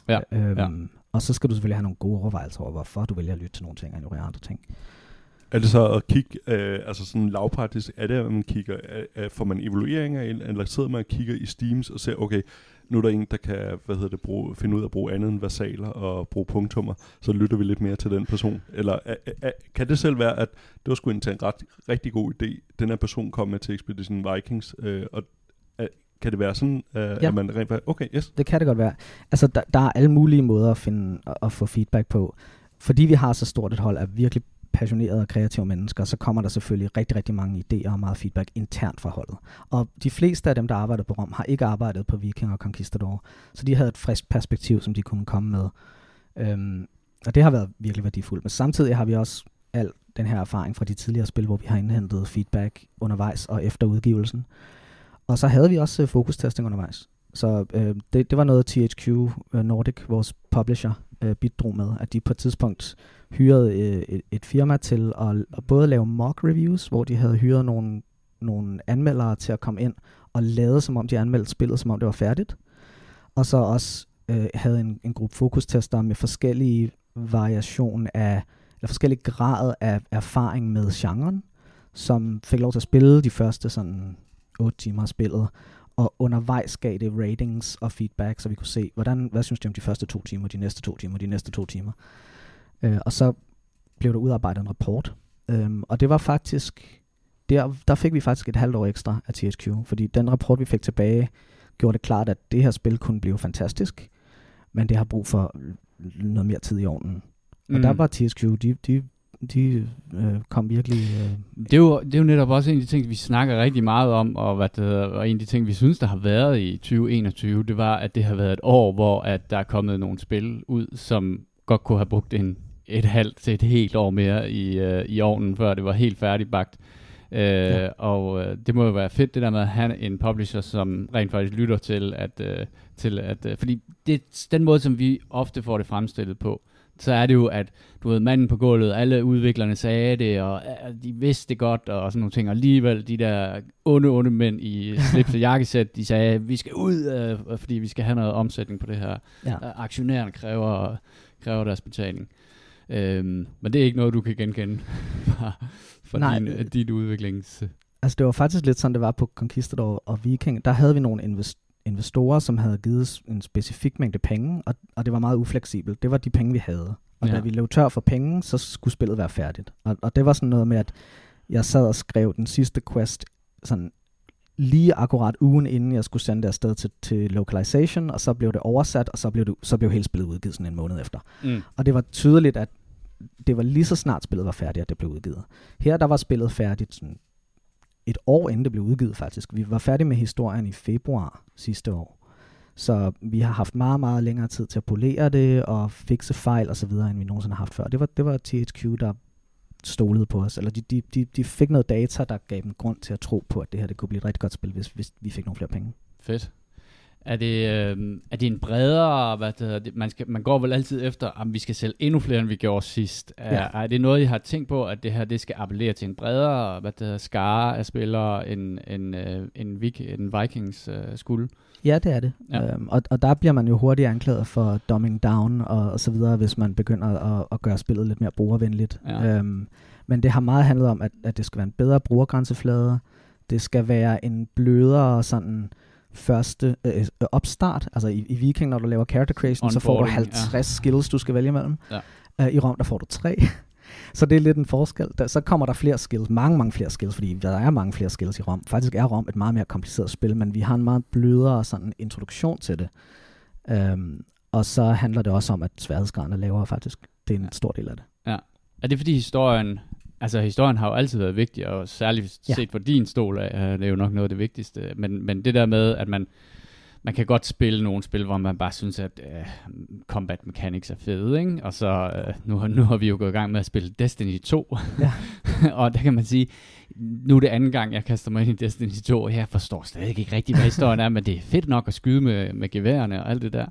Ja. Og så skal du selvfølgelig have nogle gode overvejelser over, hvorfor du vælger at lytte til nogle ting og ignorere andre ting. Er det så at kigge, altså sådan lavpraktisk, er det, at man kigger, får man evalueringer, eller sidder man og kigger i Steams og ser, okay, nu er der en, der kan finde ud af at bruge andet end versaler og bruge punktummer, så lytter vi lidt mere til den person. Eller kan det selv være, at det var sgu en rigtig god idé, den her person kom med til Expedition Vikings, kan det være sådan, at man rent faktisk... Okay, yes. Det kan det godt være. Altså, der er alle mulige måder at finde og få feedback på. Fordi vi har så stort et hold af virkelig passionerede og kreative mennesker, så kommer der selvfølgelig rigtig, rigtig mange idéer og meget feedback internt fra holdet. Og de fleste af dem, der arbejder på Rom, har ikke arbejdet på Viking og Conquistador, så de havde et frisk perspektiv, som de kunne komme med. Og det har været virkelig værdifuldt. Men samtidig har vi også al den her erfaring fra de tidligere spil, hvor vi har indhentet feedback undervejs og efter udgivelsen. Og så havde vi også fokustesting undervejs. Så det var noget THQ Nordic, vores publisher, bidrog med, at de på et tidspunkt hyrede et firma til at både lave mock reviews, hvor de havde hyret nogle anmeldere til at komme ind og lade, som om de anmeldte spillet, som om det var færdigt. Og så også havde en gruppe fokustester med forskellige variation af, eller forskellige grader af erfaring med genren, som fik lov til at spille de første sådan 8 timer spillet, og undervejs gav det ratings og feedback, så vi kunne se, hvad synes de om de første 2 timer, de næste 2 timer, de næste 2 timer. Og så blev der udarbejdet en rapport, og det var faktisk, der fik vi faktisk et halvt år ekstra af THQ, fordi den rapport, vi fik tilbage, gjorde det klart, at det her spil kunne blive fantastisk, men det har brug for noget mere tid i ovnen. Og der var THQ, de kom virkelig... Det er jo netop også en af de ting, vi snakker rigtig meget om, og en af de ting, vi synes, der har været i 2021, det var, at det har været et år, hvor at der er kommet nogle spil ud, som godt kunne have brugt et halvt til et helt år mere i ovnen, før det var helt færdigbagt. Og det må jo være fedt, det der med at have en publisher, som rent faktisk lytter til, at fordi det den måde, som vi ofte får det fremstillet på, så er det jo, at du ved, manden på gulvet, alle udviklerne sagde det, og de vidste det godt, og sådan nogle ting, og alligevel de der onde mænd i slips og jakkesæt, de sagde, vi skal ud, fordi vi skal have noget omsætning på det her. Ja. Aktionærerne kræver deres betaling. Men det er ikke noget, du kan genkende fra dit udviklings... Altså det var faktisk lidt sådan, det var på Conquistador og Viking. Der havde vi nogle investorer, som havde givet en specifik mængde penge, og det var meget ufleksibelt. Det var de penge, vi havde. Og da vi løb tør for penge, så skulle spillet være færdigt. Og det var sådan noget med, at jeg sad og skrev den sidste quest sådan lige akkurat ugen inden jeg skulle sende det afsted til localization, og så blev det oversat, og så blev hele spillet udgivet sådan en måned efter. Og det var tydeligt, at det var lige så snart spillet var færdigt, at det blev udgivet. Her der var spillet færdigt sådan et år inden det blev udgivet faktisk. Vi var færdige med historien i februar sidste år. Så vi har haft meget, meget længere tid til at polere det og fikse fejl og så videre, end vi nogensinde har haft før. Det var THQ, der stolede på os. Eller de fik noget data, der gav dem grund til at tro på, at det her det kunne blive et rigtig godt spil, hvis vi fik nogle flere penge. Fedt. Er det en bredere, man går vel altid efter, at vi skal sælge endnu flere, end vi gjorde sidst. Er det noget, I har tænkt på, at det her det skal appellere til en bredere skare af spillere, end Vikings skulle? Ja, det er det. Ja. Og der bliver man jo hurtigt anklaget for dumbing down og så videre, hvis man begynder at gøre spillet lidt mere brugervenligt. Ja. Men det har meget handlet om, at det skal være en bedre brugergrænseflade. Det skal være en blødere sådan første opstart, altså i Viking, når du laver character creation, så får du 50 skills, du skal vælge mellem. Ja. I Rom, der får du 3. Så det er lidt en forskel. Så kommer der flere skills, mange flere skills, fordi der er mange flere skills i Rom. Faktisk er Rom et meget mere kompliceret spil, men vi har en meget blødere sådan introduktion til det. Og så handler det også om, at sværhedsgraden er lavere faktisk. Det er en stor del af det. Ja. Er det fordi historien har jo altid været vigtig, og særligt set fra din stol af, det er jo nok noget af det vigtigste, men det der med, at man kan godt spille nogle spil, hvor man bare synes, at combat mechanics er fede, ikke? Og så nu har vi jo gået i gang med at spille Destiny 2, og der kan man sige, nu er det anden gang, jeg kaster mig ind i Destiny 2, og jeg forstår stadig ikke rigtigt, hvad historien er, men det er fedt nok at skyde med geværerne og alt det der.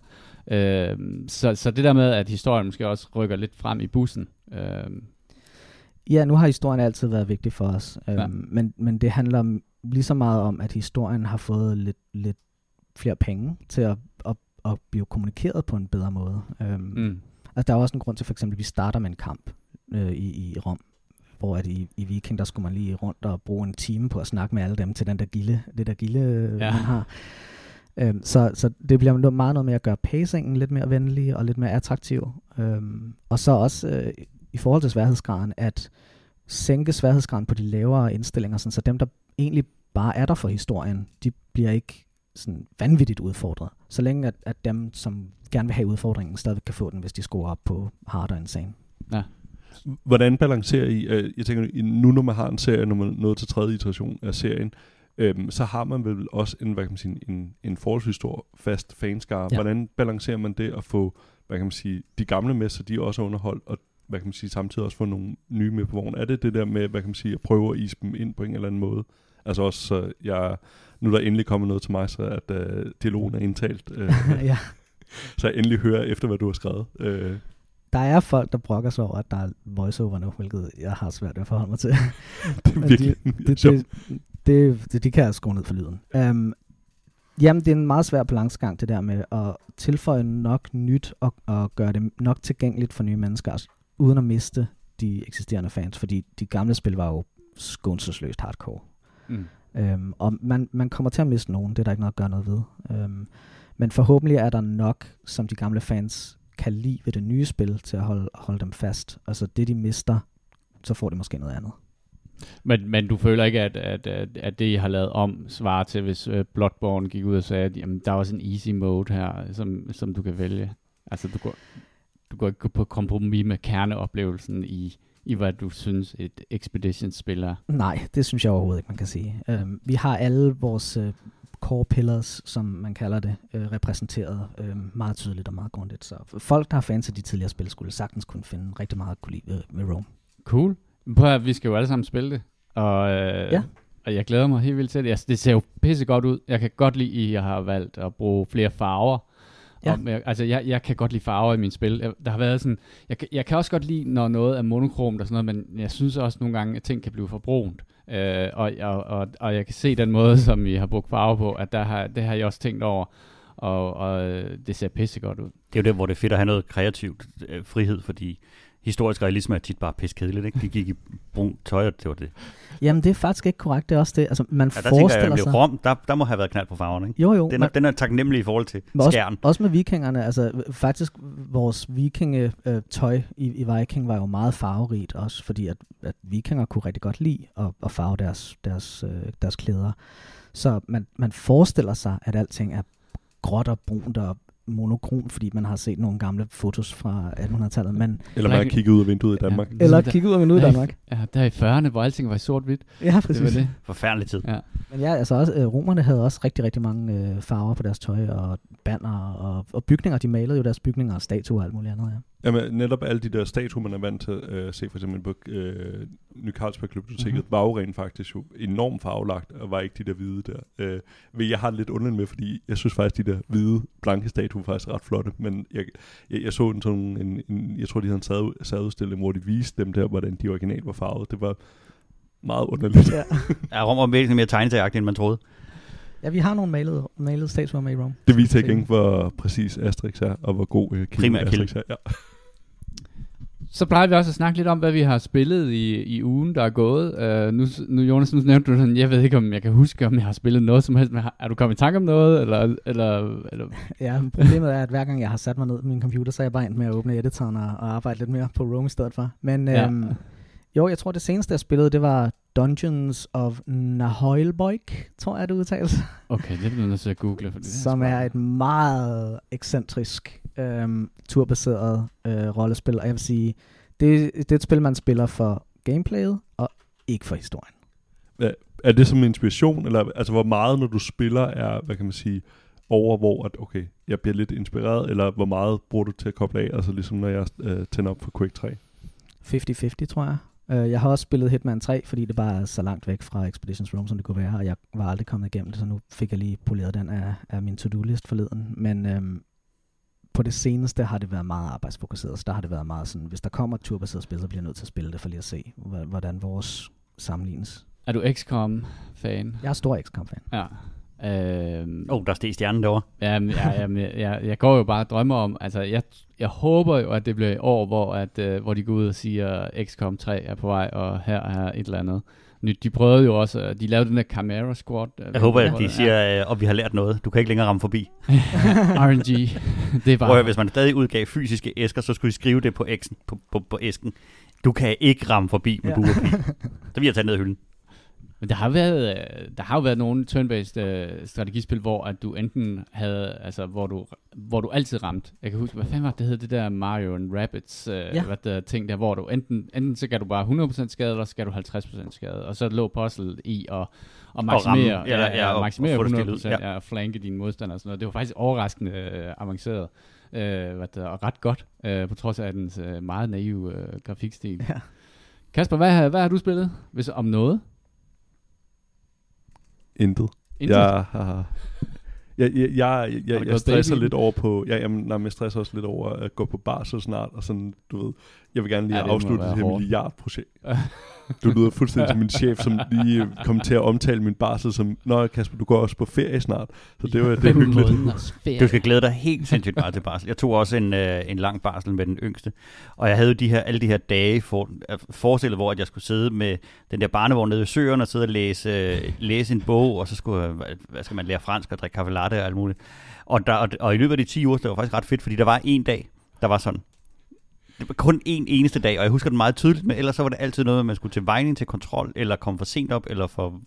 Så det der med, at historien måske også rykker lidt frem i bussen, ja, nu har historien altid været vigtig for os, men det handler lige så meget om, at historien har fået lidt flere penge til at blive kommunikeret på en bedre måde. Altså, der er også en grund til, for eksempel, at vi starter med en kamp i Rom, hvor at i Viking, der skulle man lige rundt og bruge en time på at snakke med alle dem til det der gilde, man har. Så det bliver meget noget med at gøre pacingen lidt mere venlig og lidt mere attraktiv. Og så også i forhold til sværhedsgraden, at sænke sværhedsgraden på de lavere indstillinger, sådan, så dem, der egentlig bare er der for historien, de bliver ikke sådan vanvittigt udfordret. Så længe at dem, som gerne vil have udfordringen, stadig kan få den, hvis de scorer op på harder end sagen. Ja. Hvordan balancerer I? Jeg tænker, nu når man har en serie, når man nåede til tredje iteration af serien, så har man vel også en forholdsvis stor fast fanskare. Ja. Hvordan balancerer man det at få, de gamle med, så de også er underholdt, og samtidig også få nogle nye med på vognen? Er det det der med, at prøve at ise dem ind på en eller anden måde? Altså også, så nu er der endelig kommet noget til mig, så at dialogen er indtalt. Så jeg endelig hører efter, hvad du har skrevet. Der er folk, der brokker sig over, at der er voiceover nu, hvilket jeg har svært ved at forholde mig til. Det er virkelig de kan jeg skrue ned for lyden. Jamen, det er en meget svær balancegang, det der med at tilføje nok nyt og gøre det nok tilgængeligt for nye mennesker, uden at miste de eksisterende fans, fordi de gamle spil var jo skånselsløst hardcore. Og man kommer til at miste nogen, det er der ikke noget at gøre noget ved. Men forhåbentlig er der nok, som de gamle fans kan lide ved det nye spil, til at holde dem fast. Altså det, de mister, så får de måske noget andet. Men du føler ikke, at det, I har lavet om, svarer til, hvis Bloodborne gik ud og sagde, at jamen, der er også en easy mode her, som du kan vælge. Altså, du går ikke på kompromis med kerneoplevelsen i hvad du synes, et Expeditions-spil er. Nej, det synes jeg overhovedet ikke, man kan sige. Vi har alle vores core pillars, som man kalder det, repræsenteret meget tydeligt og meget grundigt. Så folk, der har fans af de tidligere spil, skulle sagtens kunne finde rigtig meget at kunne lide med Rome. Cool. Vi skal jo alle sammen spille det, og jeg glæder mig helt vildt til det. Altså, det ser jo pisse godt ud. Jeg kan godt lide, at jeg har valgt at bruge flere farver. Ja. Jeg kan godt lide farver i mine spil. Der har været sådan, jeg kan også godt lide, når noget er monokromt og sådan noget, men jeg synes også nogle gange, at ting kan blive for brunt. Og jeg kan se den måde, som I har brugt farver på, at det har jeg også tænkt over. Og det ser pisse godt ud. Det er jo der, hvor det er fedt at have noget kreativt frihed, fordi historisk realisme er tit bare piskedeligt, ikke? De gik i brun tøj, og det var det. Jamen, det er faktisk ikke korrekt, det er også det. Altså, man forestiller sig. Rom, der må have været knald på farverne, ikke? Jo. Den er taknemmelig i forhold til skæren. Også med vikingerne, altså faktisk vores vikingetøj i Viking var jo meget farverigt også, fordi at vikinger kunne rigtig godt lide at farve deres klæder. Så man forestiller sig, at alting er gråt og brunt og monokrom, fordi man har set nogle gamle fotos fra 1800-tallet. Eller man har kigget ud af vinduet i Danmark. Ja, der i 40'erne, hvor alting var i sort-hvidt. Ja, præcis. Det var det. Forfærdelig tid. Ja. Men ja, altså også, romerne havde også rigtig, rigtig mange farver på deres tøj, og banner og bygninger. De malede jo deres bygninger og statuer og alt muligt andet, ja. Jamen, netop alle de der statuer, man er vant til at se for eksempel på Ny Carlsberg-biblioteket, var jo rent faktisk jo enormt farvelagt, og var ikke de der hvide der. Jeg har det lidt underligt med, fordi jeg synes faktisk, de der hvide, blanke statuer faktisk ret flotte, men jeg så en jeg tror, de havde en sædudstilling, hvor de viste dem der, hvordan de originalt var farvet. Det var meget underligt. Ja, Rom var virkelig mere tegneseriagtigt, end man troede. Ja, vi har nogle malede statuer med i Rom. Det viser ikke, hvor præcis Asterix er, og hvor god Asterix er. Ja. Så plejer vi også at snakke lidt om, hvad vi har spillet i ugen, der er gået. Nu Jonas, nu nævnte du sådan, jeg ved ikke, om jeg kan huske, om jeg har spillet noget som helst. Men er du kommet i tanke om noget? Eller? Ja, problemet er, at hver gang jeg har sat mig ned på min computer, så er jeg bare endt med at åbne editoren og arbejde lidt mere på Rome i stedet for. Men jo, jeg tror, det seneste, jeg spillede, det var Dungeons of Nahuelbeek, tror jeg, det udtales. Okay, det bliver nødt til at google. For det som er et meget ekscentrisk turbaseret rollespil, og jeg vil sige, det er et spil, man spiller for gameplayet, og ikke for historien. Er det som inspiration, eller altså hvor meget, når du spiller, er, hvad kan man sige, over hvor, at okay, jeg bliver lidt inspireret, eller hvor meget bruger du til at koble af, altså ligesom når jeg tænder op for Quake 3? 50-50, tror jeg. Jeg har også spillet Hitman 3, fordi det bare er så langt væk fra Expeditions Rome, som det kunne være, og jeg var aldrig kommet igennem det, så nu fik jeg lige poleret den af min to-do-list forleden. Men på det seneste har det været meget arbejdsfokuseret, så der har det været meget sådan, hvis der kommer et turbaseret spil, så bliver jeg nødt til at spille det for lige at se, hvordan vores sammenlignes. Er du XCOM-fan? Jeg er stor XCOM-fan. Ja. Der steg stjernen derovre. Jeg går jo bare og drømmer om, altså jeg håber jo, at det bliver et år, hvor de går ud og siger, XCOM 3 er på vej, og her er et eller andet nyt. De prøvede jo også, de lavede den der Chimera Squad. Jeg håber, at de siger, og vi har lært noget. Du kan ikke længere ramme forbi. RNG. Det er bare... Hvis man stadig udgav fysiske æsker, så skulle de skrive det på æsken. På æsken. Du kan ikke ramme forbi, men du er forbi. Så vi har taget ned af hylden. Men der har jo været nogle turn-based strategispil, hvor at du enten havde, altså hvor du altid ramte. Jeg kan huske, hvad fanden var det hed, det der Mario and Rabbids hvad der ting der, hvor du enten så gav du bare 100% skade, eller så gav du 50% skade, og så lå puzzlet i at maksimere og maksimere 100% og flanke dine modstandere og sådan noget. Det var faktisk overraskende avanceret og ret godt på trods af dens meget naive grafikstil. Ja. Kasper, hvad har du spillet, hvis om noget? Intet. Jeg stresser lidt over på... Jeg stresser også lidt over at gå på bar så snart, og sådan, du ved... Jeg vil gerne lige afslutte det her milliardprojekt. Du lyder fuldstændig som min chef, som lige kom til at omtale min barsel som, nå Kasper, du går også på ferie snart. Så det var det er hyggeligt. Du skal glæde dig helt sindssygt meget til barsel. Jeg tog også en lang barsel med den yngste. Og jeg havde jo alle de her dage forestillet, hvor jeg skulle sidde med den der barnevogn nede i søerne og sidde og læse en bog, og så skulle hvad skal man lære fransk og drikke kaffe latte og alt muligt. Og i løbet af de 10 uger, det var faktisk ret fedt, fordi der var en dag, der var sådan. Det var kun en eneste dag, og jeg husker det meget tydeligt, men ellers så var det altid noget, at man skulle til vejning, til kontrol, eller komme for sent op, eller for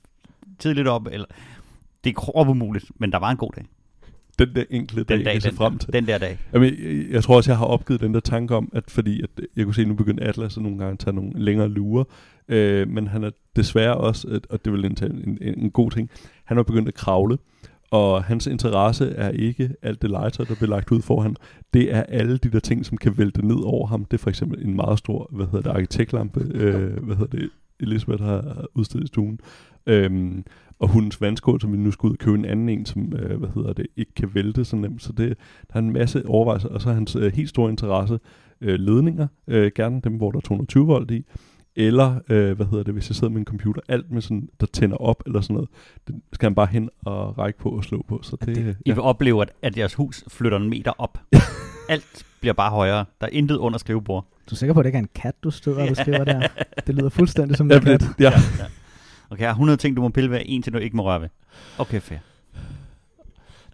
tidligt op, eller... Det er kropumuligt, men der var en god dag. Den der enkle dag, jeg ser frem til. Den der dag. Jamen, jeg tror også, jeg har opgivet den der tanke om, at fordi at jeg kunne se, at nu begyndte Atlas at nogle gange tage nogle længere lurer, men han er desværre også, og det er vel en god ting, han har begyndt at kravle. Og hans interesse er ikke alt det legetøj, der bliver lagt ud foran. Det er alle de der ting, som kan vælte ned over ham. Det er for eksempel en meget stor, arkitektlampe, Elisabeth har udstillet i stuen. Og hundens vandskål, som vi nu skal ud og købe en anden en, som, ikke kan vælte så nemt. Så der er en masse overvejelser. Og så er hans helt store interesse ledninger. Gerne dem, hvor der er 220 volt i. Eller, hvis jeg sidder med en computer, alt med sådan, der tænder op eller sådan noget, det skal han bare hen og række på og slå på. Så I vil opleve, at jeres hus flytter en meter op. Alt bliver bare højere. Der er intet under skrivebord. Du er sikker på, at det ikke er en kat, du støder, og du skriver der? Det lyder fuldstændig som en kat. Ja. Okay, jeg har 100 ting, du må pille ved, en til du ikke må røre ved. Okay, fair.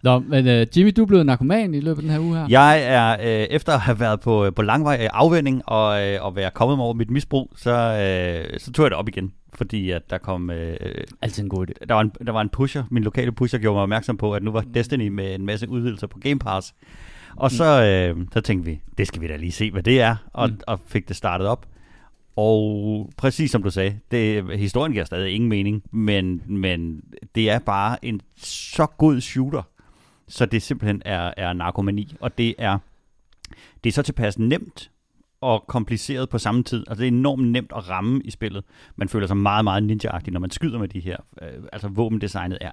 Nå, men Jimmy, du er blevet narkoman i løbet af den her uge her. Jeg er, efter at have været på langvej afvænning og være kommet over mit misbrug, så tog jeg det op igen, fordi at der kom... altid en god idé. Der var en pusher, min lokale pusher gjorde mig opmærksom på, at nu var Destiny med en masse udvidelser på Game Pass. Og så tænkte vi, det skal vi da lige se, hvad det er, og fik det startet op. Og præcis som du sagde, historien giver stadig ingen mening, men det er bare en så god shooter, Så det simpelthen er narkomani, og det er så tilpas nemt og kompliceret på samme tid. Altså det er enormt nemt at ramme i spillet. Man føler sig meget, meget ninja-agtig, når man skyder med de her. Altså våbendesignet er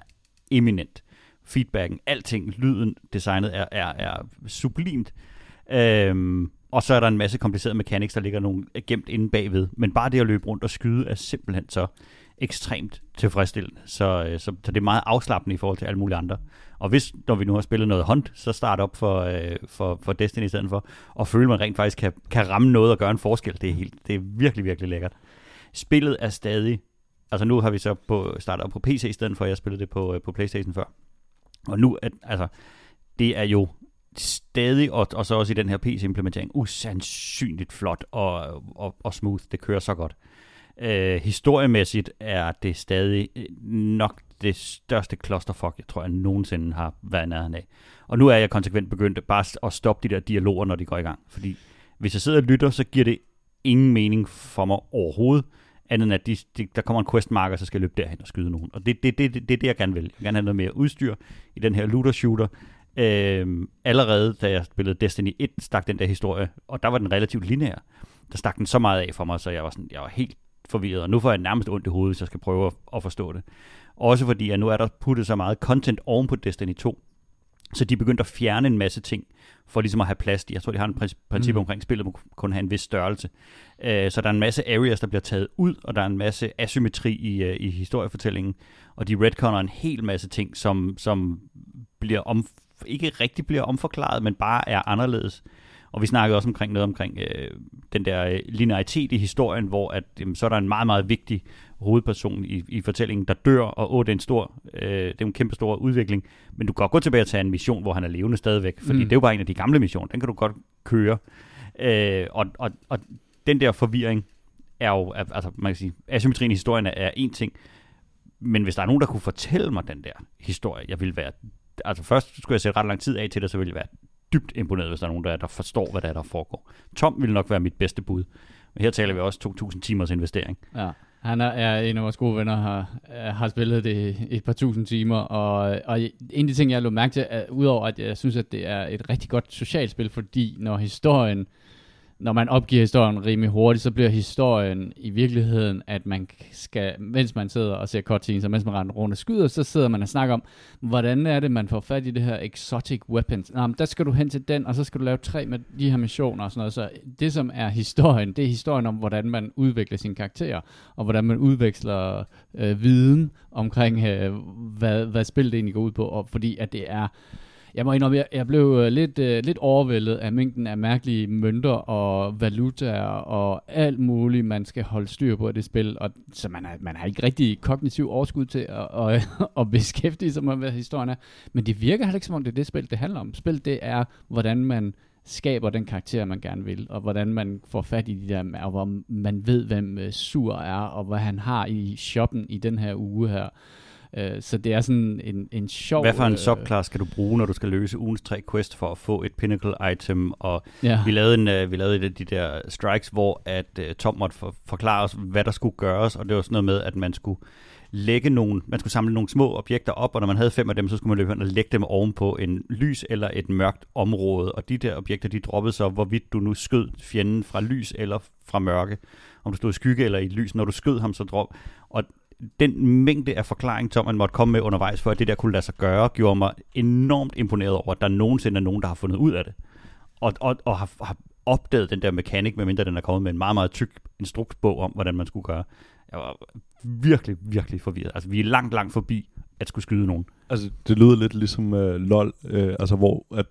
eminent. Feedbacken, alting, lyden, designet er sublimt. Og så er der en masse komplicerede mechanics, der ligger nogle gemt inde bagved. Men bare det at løbe rundt og skyde er simpelthen så ekstremt tilfredsstillende. Så det er meget afslappende i forhold til alle mulige andre. Og hvis, når vi nu har spillet noget Hunt, så start op for Destiny i stedet for. Og føle, man rent faktisk kan ramme noget og gøre en forskel. Det er virkelig, virkelig lækkert. Spillet er stadig... Altså nu har vi så startet op på PC i stedet for, jeg spillede det på PlayStation før. Og nu er... Altså, det er jo... stadig, og så også i den her PC-implementering, usandsynligt flot og smooth. Det kører så godt. Historiemæssigt er det stadig nok det største clusterfuck, jeg tror, jeg nogensinde har været nærheden af. Og nu er jeg konsekvent begyndt bare at stoppe de der dialoger, når de går i gang. Fordi hvis jeg sidder og lytter, så giver det ingen mening for mig overhovedet, andet end at der kommer en questmarker, så skal jeg løbe derhen og skyde nogen. Og det er det, jeg gerne vil. Jeg vil gerne have noget mere udstyr i den her looter-shooter. Allerede da jeg spillede Destiny 1, stak den der historie, og der var den relativt lineær. Der stak den så meget af for mig, så jeg var helt forvirret, og nu får jeg nærmest ondt i hovedet, så jeg skal prøve at forstå det. Også fordi, at nu er der puttet så meget content oven på Destiny 2, så de begyndte at fjerne en masse ting, for ligesom at have plads. Jeg tror, de har en princip omkring spillet, må kun have en vis størrelse. Så der er en masse areas, der bliver taget ud, og der er en masse asymmetri i historiefortællingen, og de retconner en hel masse ting, som bliver ikke rigtig bliver omforklaret, men bare er anderledes. Og vi snakkede også omkring noget omkring den der linearitet i historien, hvor at, så er der en meget, meget vigtig hovedperson i fortællingen, der dør, og det er en kæmpe stor udvikling. Men du kan godt gå tilbage og tage en mission, hvor han er levende stadigvæk, fordi det er jo bare en af de gamle missioner. Den kan du godt køre. Og den der forvirring er jo, altså man kan sige, asymmetrien i historien er en ting, men hvis der er nogen, der kunne fortælle mig den der historie, jeg ville være... Altså først skulle jeg sætte ret lang tid af til det, så ville jeg være dybt imponeret, hvis der er nogen, der forstår, hvad der foregår. Tom ville nok være mit bedste bud. Men her taler vi også 2.000 timers investering. Ja, han er en af vores gode venner, har spillet det et par tusind timer, og en af de ting, jeg lå mærke til, udover at jeg synes, at det er et rigtig godt socialt spil, fordi når man opgiver historien rimelig hurtigt, så bliver historien i virkeligheden, at man skal, mens man sidder og ser cutscenes, og mens man render rundt og skyder, så sidder man og snakker om, hvordan er det, man får fat i det her exotic weapons. Nå, men der skal du hen til den, og så skal du lave 3 med de her missioner og sådan noget. Så det, som er historien, det er historien om, hvordan man udvikler sine karakterer, og hvordan man udveksler viden omkring, hvad spillet egentlig går ud på, og fordi at det er... Jeg må indrømme, jeg blev lidt overvældet af mængden af mærkelige mønter og valutaer og alt muligt, man skal holde styr på i det spil. Og så man har ikke rigtig kognitiv overskud til at beskæftige sig med, hvad historien er. Men det virker heller ikke, som om det er det spil, det handler om. Spil, det er, hvordan man skaber den karakter, man gerne vil, og hvordan man får fat i de der, og hvor man ved, hvem Sur er, og hvad han har i shoppen i den her uge her. Så det er sådan en sjov... Hvad for en subclass skal du bruge, når du skal løse ugens 3 quest for at få et pinnacle item? Og yeah. vi lavede de der strikes, hvor at Tom måtte forklare os, hvad der skulle gøres. Og det var sådan noget med, at man skulle lægge samle nogle små objekter op, og når man havde 5 af dem, så skulle man løbe hen og lægge dem oven på en lys eller et mørkt område. Og de der objekter, de droppede så, hvorvidt du nu skød fjenden fra lys eller fra mørke. Om du stod i skygge eller i lys, når du skød ham, så drop. Og den mængde af forklaring, som man måtte komme med undervejs, for at det der kunne lade sig gøre, gjorde mig enormt imponeret over, at der nogensinde er nogen, der har fundet ud af det. Og har opdaget den der mekanik, medmindre den er kommet med en meget, meget tyk instruksbog om, hvordan man skulle gøre. Jeg var virkelig, virkelig forvirret. Altså, vi er langt, langt forbi at skulle skyde nogen. Altså, det lyder lidt ligesom LOL, altså hvor at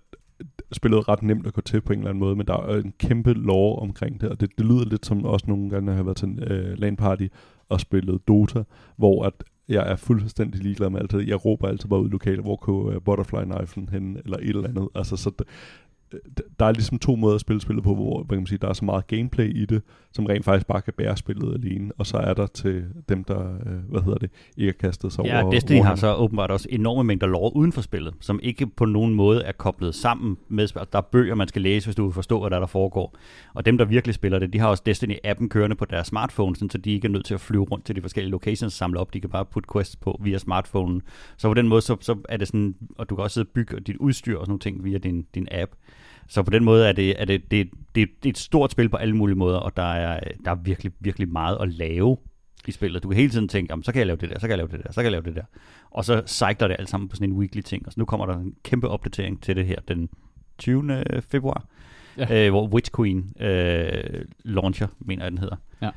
spillet ret nemt at gå til på en eller anden måde, men der er en kæmpe lore omkring det, og det lyder lidt som også nogle gange, når jeg har været til en LAN-party og spillet Dota, hvor at jeg er fuldstændig ligeglad med alt det. Jeg råber altid bare ud lokalt, hvor kunne Butterfly-knifen hen, eller et eller andet. Altså, så der er ligesom to måder at spille spillet på, hvor kan man sige, der er så meget gameplay i det, som rent faktisk bare kan bære spillet alene, og så er der til dem, der ikke har kastet sig over. Ja, Destiny har så åbenbart også enorme mængder lore uden for spillet, som ikke på nogen måde er koblet sammen med spillet. Der er bøger, man skal læse, hvis du vil forstå, hvad der foregår. Og dem, der virkelig spiller det, de har også Destiny-appen kørende på deres smartphone, så de ikke er nødt til at flyve rundt til de forskellige locations og samle op. De kan bare putte quests på via smartphonen. Så på den måde, så er det sådan, og du kan også sidde og bygge dit udstyr og sådan nogle ting via din app. Så på den måde er det et stort spil på alle mulige måder, og der er virkelig, virkelig meget at lave i spillet. Du kan hele tiden tænke, så kan jeg lave det der, så kan jeg lave det der, så kan jeg lave det der. Og så cykler det alt sammen på sådan en weekly ting. Og så nu kommer der en kæmpe opdatering til det her den 20. februar, hvor Witch Queen launcher, mener jeg den hedder. Ja.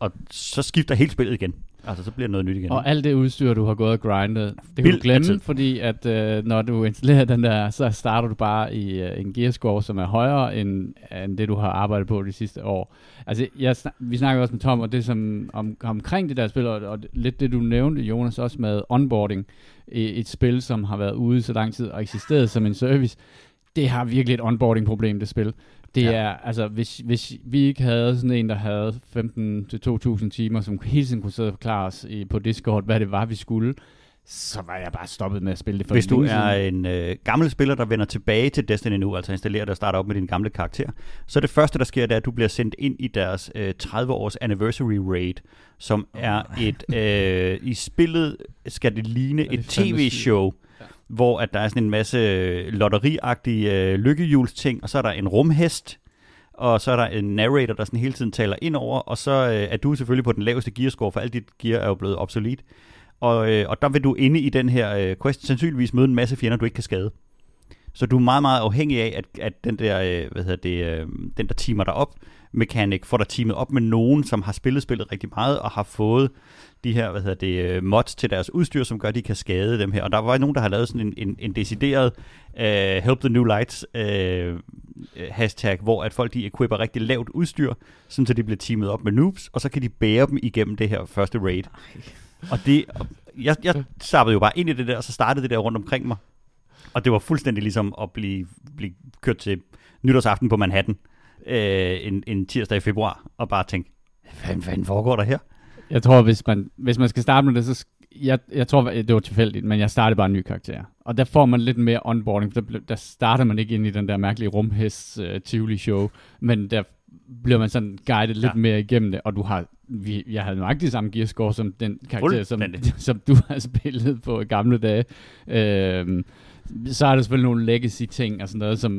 Og så skifter helt spillet igen. Altså, så bliver noget nyt igen. Og alt det udstyr, du har gået og grindet, det kan du glemme, fordi at når du installerer den der, så starter du bare i en gearscore, som er højere end det, du har arbejdet på de sidste år. Altså, vi snakker også med Tom, og det som omkring det der spil, og lidt det, du nævnte, Jonas, også med onboarding, et spil, som har været ude så lang tid og eksisteret som en service, det har virkelig et onboarding-problem, det spil. Det er, altså, hvis vi ikke havde sådan en, der havde 15-2.000 timer, som hele tiden kunne sidde og forklare os på Discord, hvad det var, vi skulle, så var jeg bare stoppet med at spille det. Hvis du er en gammel spiller, der vender tilbage til Destiny nu, altså installerer det og starter op med din gamle karakter, så det første, der sker, det er, at du bliver sendt ind i deres 30-års anniversary raid, som er et... I spillet skal det ligne et tv-show, hvor at der er sådan en masse lotteriagtige lykkehjulsting, og så er der en rumhest, og så er der en narrator, der sådan hele tiden taler ind over, og så er du selvfølgelig på den laveste gearscore, for alt dit gear er jo blevet obsolet. Og der vil du inde i den her quest sandsynligvis møde en masse fjender, du ikke kan skade. Så du er meget, meget afhængig af, at den der, den der timer dig op, mekanik får dig teamet op med nogen, som har spillet rigtig meget, og har fået de her, mods til deres udstyr, som gør, at de kan skade dem her. Og der var nogen, der har lavet sådan en decideret Help the New Lights hashtag, hvor at folk, de equipper rigtig lavt udstyr, sådan så de bliver teamet op med noobs, og så kan de bære dem igennem det her første raid. Og det, jeg zappede jo bare ind i det der, og så startede det der rundt omkring mig. Og det var fuldstændig ligesom at blive kørt til nytårsaften på Manhattan en tirsdag i februar, og bare tænke, hvad fanden foregår der her? Jeg tror, hvis man skal starte med det, så... Jeg tror, det var tilfældigt, men jeg startede bare en ny karakter. Og der får man lidt mere onboarding, for der starter man ikke ind i den der mærkelige rumhest-tivoli-show, men der bliver man sådan guidet lidt mere igennem det, og du har... Jeg havde nøjagtig samme gearscore som den karakter, som du har spillet på i gamle dage. Så er der selvfølgelig nogle legacy-ting og sådan noget, som...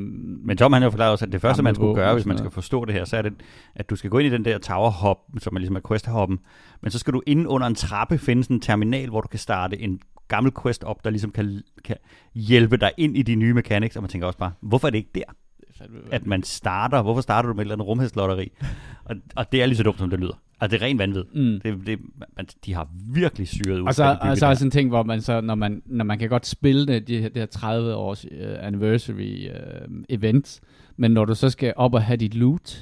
Men Tom, han har forklaret også, at det første, man skulle gøre, hvis man skal forstå det her, så er det, at du skal gå ind i den der tower-hop, som er ligesom er quest-hoppen, men så skal du inde under en trappe finde sådan en terminal, hvor du kan starte en gammel quest op, der ligesom kan hjælpe dig ind i de nye mechanics, og man tænker også bare, hvorfor er det ikke der? At man starter, hvorfor starter du med et eller andet rumhestlotteri? og det er lige så dumt, som det lyder. Altså, det er ren vanvid. Mm. De har virkelig syret ud. Og så er sådan en ting, hvor man så, når man kan godt spille det her 30 års anniversary event, men når du så skal op og have dit loot,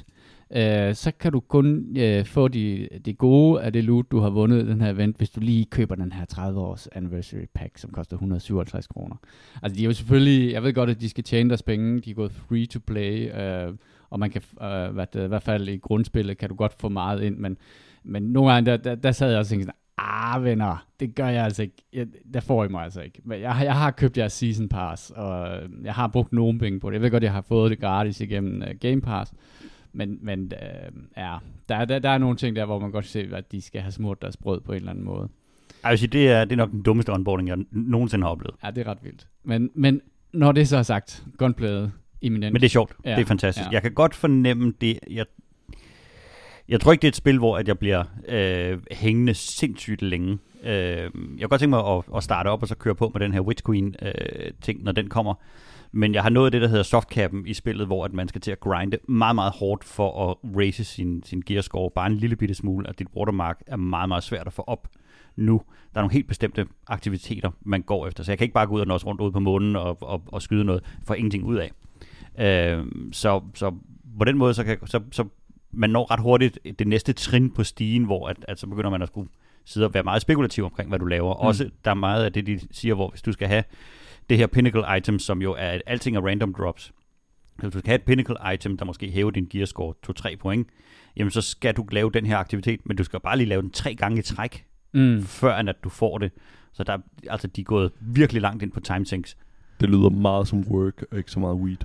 så kan du kun få det gode af det loot, du har vundet i den her event, hvis du lige køber den her 30 års anniversary pack, som koster 157 kroner. Altså, de er jo selvfølgelig, jeg ved godt, at de skal tjene deres penge, de er gået free to play, og man kan, i hvert fald i grundspillet, kan du godt få meget ind, men nogle gange, der sad jeg også og tænkte sådan, venner, det gør jeg altså ikke. Der får I mig altså ikke. Men jeg har købt jeres season pass, og jeg har brugt nogle penge på det. Jeg ved godt, jeg har fået det gratis igennem Game Pass, der er nogle ting der, hvor man godt kan se, at de skal have smurt deres brød på en eller anden måde. Jeg vil sige, det er nok den dummeste onboarding, jeg nogensinde har oplevet. Ja, det er ret vildt. Men når det så er sagt, gunplayet eminent. Men det er sjovt. Ja, det er fantastisk. Ja. Jeg kan godt fornemme det. Jeg tror ikke, det er et spil, hvor at jeg bliver hængende sindssygt længe. Jeg kan godt tænke mig at starte op og så køre på med den her Witch Queen-ting, når den kommer. Men jeg har nået det, der hedder softcappen i spillet, hvor at man skal til at grinde meget, meget hårdt for at raise sin gearscore. Bare en lille bitte smule, at dit watermark er meget, meget svært at få op nu. Der er nogle helt bestemte aktiviteter, man går efter. Så jeg kan ikke bare gå ud og nås rundt ude på månen og skyde noget for ingenting ud af. Så på den måde, så man når ret hurtigt det næste trin på stigen, hvor at så begynder man at skulle sidde og være meget spekulativ omkring, hvad du laver. Mm. Også der er meget af det, de siger, hvor hvis du skal have det her pinnacle items, som jo er alting er random drops, Hvis du skal have et pinnacle item, der måske hæver din gear score 2-3 point, jamen så skal du lave den her aktivitet, men du skal bare lige lave den 3 gange i træk, før at du får det. Så der, altså, de er gået virkelig langt ind på timesinks. Det lyder meget som work, og ikke så meget weed.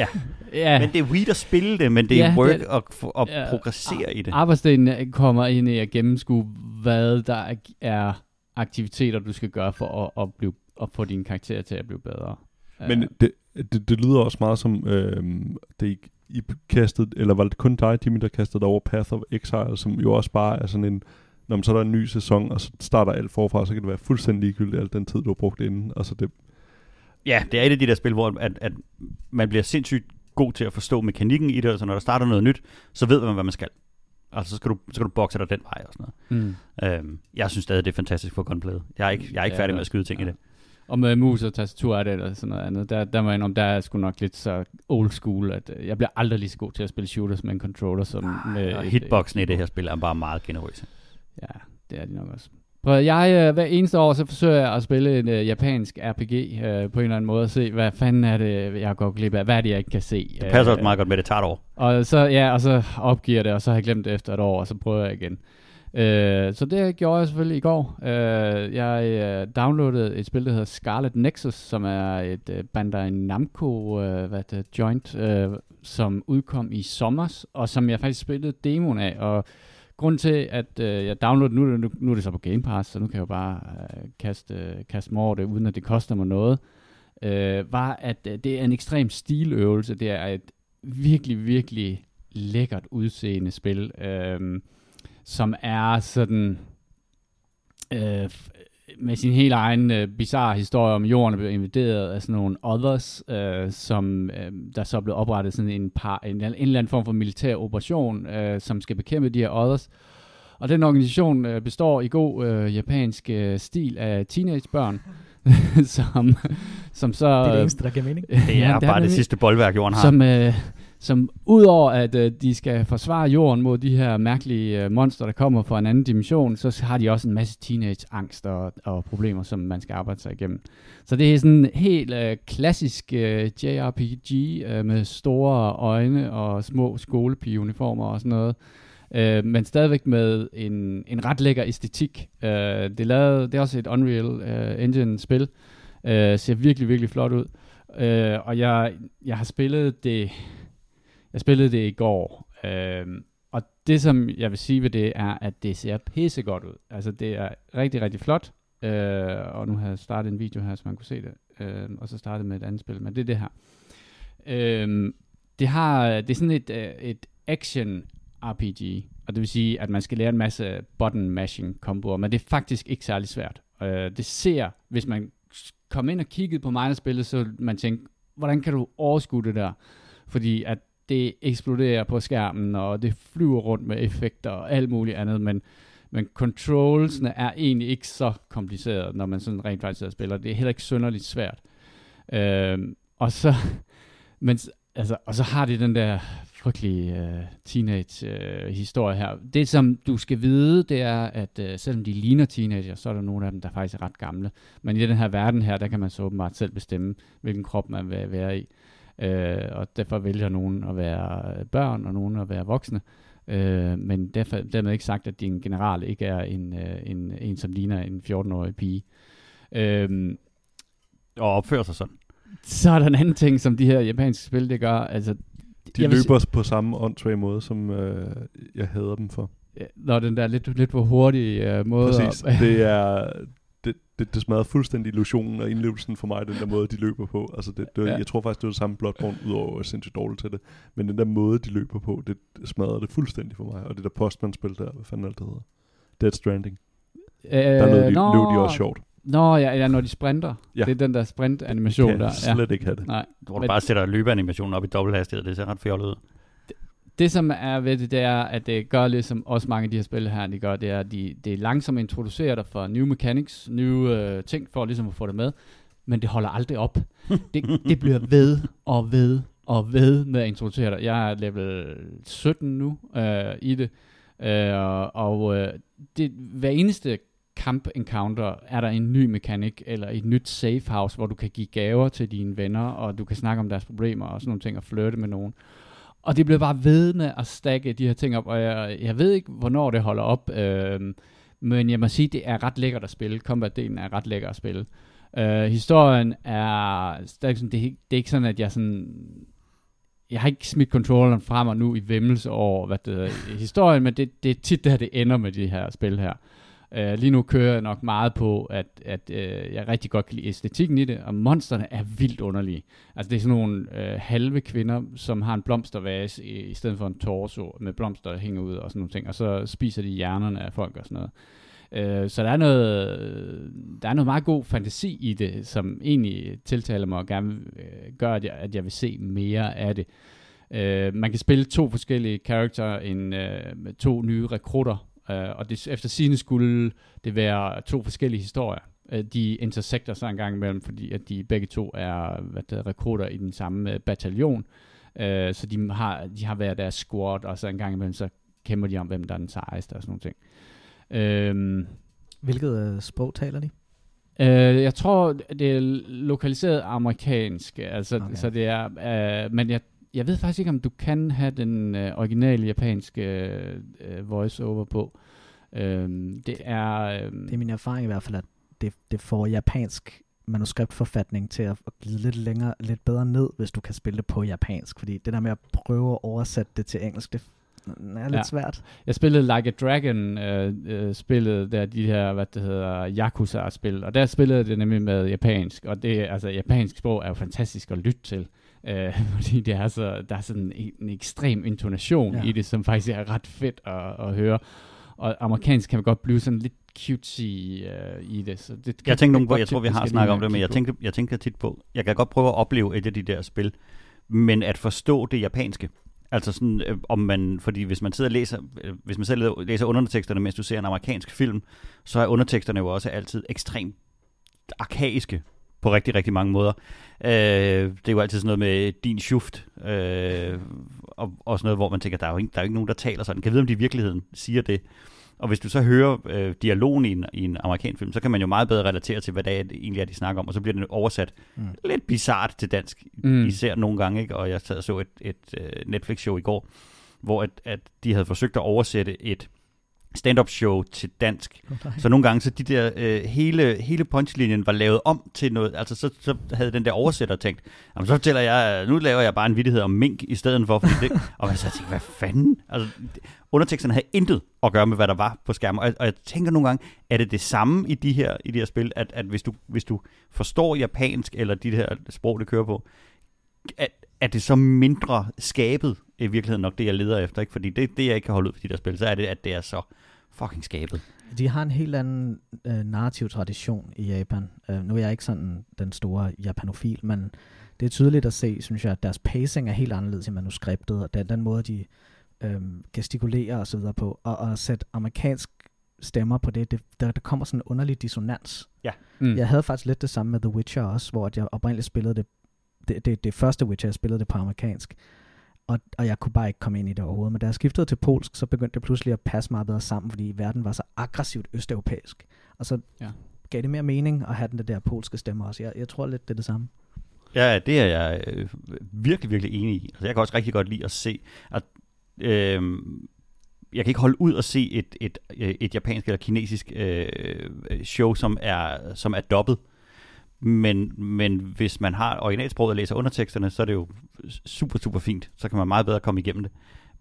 Ja. Ja, men det er weed at spille det, men det er work det, at progressere i det. Arbejdsdagen kommer ind i at gennemskue, hvad der er aktiviteter, du skal gøre for at få dine karakterer til at blive bedre. Men det lyder også meget som, det I kastede, eller var det kun dig, Jimmy, der kastede dig over Path of Exile, som jo også bare er sådan en, når man så er der en ny sæson, og så starter alt forfra, så kan det være fuldstændig ligegyldigt alt den tid, du har brugt inden. Altså det... Ja, det er et af de der spil, hvor at man bliver sindssygt god til at forstå mekanikken i det, altså når der starter noget nyt, så ved man, hvad man skal. Altså så skal du bokse dig den vej og sådan noget. Jeg synes stadig, det er fantastisk for gunplayet. Jeg er ikke færdig med at skyde ting i det. Og med mus og tastatur er det eller sådan noget andet. Der er sgu nok lidt så old school, at jeg bliver aldrig lige så god til at spille shooters med en controller. Og hitboxen i det her spil er bare meget generøse. Ja, det er de nok også. Prøv, jeg hver eneste år, så forsøger jeg at spille en japansk RPG på en eller anden måde, og se, hvad fanden er det, jeg går glip af, hvad er det, jeg ikke kan se. Det passer også meget godt med, det tager et år. Og så opgiver det, og så har jeg glemt det efter et år, og så prøver jeg igen. Så det gjorde jeg selvfølgelig i går. Jeg downloadede et spil, der hedder Scarlet Nexus, som er et Bandai Namco joint, som udkom i sommer, og som jeg faktisk spillede demoen af, og grunden til, at jeg downloadede, nu er det så på Game Pass, så nu kan jeg jo bare kaste mig over det, uden at det koster mig noget, var, at det er en ekstrem stiløvelse. Det er et virkelig, virkelig lækkert udseende spil, som er sådan med sin helt egen bizarre historie om, jorden blev invaderet af sådan nogle others, som der så blev oprettet sådan en eller anden form for militær operation, som skal bekæmpe de her others. Og den organisation består i god japansk stil af teenagebørn, som så... Det er det eneste, der giver mening. Det sidste boldværk, jorden har. Som udover at de skal forsvare jorden mod de her mærkelige monster, der kommer fra en anden dimension, så har de også en masse teenage-angst og problemer, som man skal arbejde sig igennem. Så det er sådan helt klassisk JRPG med store øjne og små skolepigeuniformer og sådan noget, men stadigvæk med en ret lækker æstetik. Det er også et Unreal Engine-spil, ser virkelig, virkelig flot ud, og jeg har spillet det... Jeg spillede det i går, og det, som jeg vil sige ved det, er, at det ser pissegodt ud. Altså, det er rigtig, rigtig flot, og nu har jeg startet en video her, så man kunne se det, og så startet med et andet spil, men det er det her. Det er sådan et action-RPG, og det vil sige, at man skal lære en masse button-mashing-komboer, men det er faktisk ikke særlig svært. Det ser, hvis man kom ind og kiggede på minerspillet, så man tænkte, hvordan kan du overskue det der? Fordi at det eksploderer på skærmen, og det flyver rundt med effekter og alt muligt andet, men controlsene er egentlig ikke så komplicerede, når man sådan rent faktisk spiller. Det er heller ikke synderligt svært. Og så har det den der frygtelige teenage-historie her. Det, som du skal vide, det er, at selvom de ligner teenager, så er der nogle af dem, der faktisk er ret gamle. Men i den her verden her, der kan man så åbenbart selv bestemme, hvilken krop man vil være i. Og derfor vælger nogen at være børn og nogen at være voksne, men derfor, dermed ikke sagt, at din general ikke er en som ligner en 14-årig pige og opfører sig sådan. Så er der en anden ting, som de her japanske spil det gør, altså, de løber på samme åndssvage måde, som jeg hader dem for. Når den der lidt for hurtige måde. Præcis, det er... Det smadrer fuldstændig illusionen og indlevelsen for mig, den der måde, de løber på. Altså jeg tror faktisk, det er det samme Bloodborne, udover at sindssygt dårligt til det. Men den der måde, de løber på, det smadrer det fuldstændig for mig. Og det der postmanspil der, hvad fanden alt det hedder? Dead Stranding. Der løb de også sjovt. Nå, ja, når de sprinter. Ja. Det er den der sprintanimation der. Slet ikke have det. Nej. Hvor du bare sætter løbeanimationen op i dobbelthastighed, det ser ret fjollet ud. Det, som er ved det, er, at det gør lidt, som også mange af de her spil her, de gør, det er, at de langsomt introducerer dig for new mechanics, nye ting, for ligesom at få det med, men det holder aldrig op. Det bliver ved og ved og ved med at introducere dig. Jeg er level 17 nu i det, og det hver eneste kamp-encounter, er der en ny mekanik, eller et nyt safe house, hvor du kan give gaver til dine venner, og du kan snakke om deres problemer, og sådan nogle ting, og flirte med nogen. Og det blev bare vedende at stakke de her ting op, og jeg ved ikke, hvornår det holder op, men jeg må sige, det er ret lækkert at spille. Combat-delen er ret lækker at spille. Historien er stadig sådan, det er ikke sådan, at jeg har ikke smidt controlleren frem og nu i væmmelse over, hvad det er historien, men det er tit der, det ender med de her spil her. Lige nu kører jeg nok meget på, at jeg rigtig godt kan lide æstetikken i det, og monsterne er vildt underlige. Altså det er sådan nogle halve kvinder, som har en blomstervase i stedet for en torso med blomster, der hænger ud og sådan nogle ting, og så spiser de hjernerne af folk og sådan noget. Så der er noget meget god fantasi i det, som egentlig tiltaler mig og gerne gør, at jeg vil se mere af det. Man kan spille 2 forskellige karakterer, med 2 nye rekrutter, og det, efter sigende skulle det være 2 forskellige historier. De intersekter sig en gang imellem, fordi at de begge to er rekrutter i den samme bataljon. Så de har været deres squad, og så en gang imellem så kæmper de om, hvem der er den sejeste og sådan nogle ting. Hvilket sprog taler de? Jeg tror, det er lokaliseret amerikansk. Altså, okay. Så det er, men jeg ved faktisk ikke, om du kan have den originale japanske voice-over på. Det er min erfaring i hvert fald, at det får japansk manuskriptforfatning til at glide lidt bedre ned, hvis du kan spille det på japansk. Fordi det der med at prøve at oversætte det til engelsk, det er lidt svært. Jeg spillede Like a Dragon, spillet der, de her, Yakuza-spil, og der spillede det nemlig med japansk, og det, altså japansk sprog er jo fantastisk at lytte til. Fordi der er sådan en ekstrem intonation i det, som faktisk er ret fedt at høre. Og amerikansk kan godt blive sådan lidt cutesy i det. Så det jeg tænker nogle på, jeg tror vi har snakket om det, men jeg tænker tit på, jeg kan godt prøve at opleve et af de der spil, men at forstå det japanske. Altså sådan, om man, fordi hvis man selv læser underteksterne, mens du ser en amerikansk film, så er underteksterne jo også altid ekstremt arkaiske. På rigtig, rigtig mange måder. Det er jo altid sådan noget med din schuft, og sådan noget, hvor man tænker, der er jo ikke nogen, der taler sådan. Kan vide, om de i virkeligheden siger det? Og hvis du så hører dialogen i en amerikansk film, så kan man jo meget bedre relatere til, hvad det egentlig er, de snakker om, og så bliver den oversat lidt bizart til dansk, især nogle gange, ikke? Og jeg sad og så et Netflix-show i går, hvor at de havde forsøgt at oversætte et stand-up show til dansk. Okay. Så nogle gange, så de der hele punchlinjen var lavet om til noget, altså så havde den der oversætter tænkt, jamen så fortæller jeg, nu laver jeg bare en vittighed om mink i stedet for det. Og man så tænkte, hvad fanden? Altså, underteksterne havde intet at gøre med, hvad der var på skærmen. Og jeg tænker nogle gange, er det samme i de her spil, at hvis du forstår japansk, eller de her sprog, det kører på, er det så mindre skabet i virkeligheden nok det, jeg leder efter, ikke? Fordi det, jeg ikke kan holde ud på de der spil, så er det, at det er så fucking skabet. De har en helt anden narrativ tradition i Japan. Nu er jeg ikke sådan den store japanofil, men det er tydeligt at se, synes jeg, at deres pacing er helt anderledes i manuskriptet, og den måde, de gestikulerer og så videre på, og at sætte amerikansk stemmer på det, der kommer sådan en underlig dissonans. Ja. Mm. Jeg havde faktisk lidt det samme med The Witcher også, hvor jeg oprindeligt spillede det første Witcher, jeg spillede det på amerikansk, og jeg kunne bare ikke komme ind i det overhovedet. Men da jeg skiftede til polsk, så begyndte det pludselig at passe meget bedre sammen, fordi verden var så aggressivt østeuropæisk. Og så gav det mere mening at have den der polske stemme også. Jeg tror lidt, det er det samme. Ja, det er jeg virkelig, virkelig enig i. Altså, jeg kan også rigtig godt lide at se, at jeg kan ikke holde ud at se et japansk eller kinesisk show, som er dubbet. Men hvis man har originalsproget og læser underteksterne, så er det jo super, super fint. Så kan man meget bedre komme igennem det.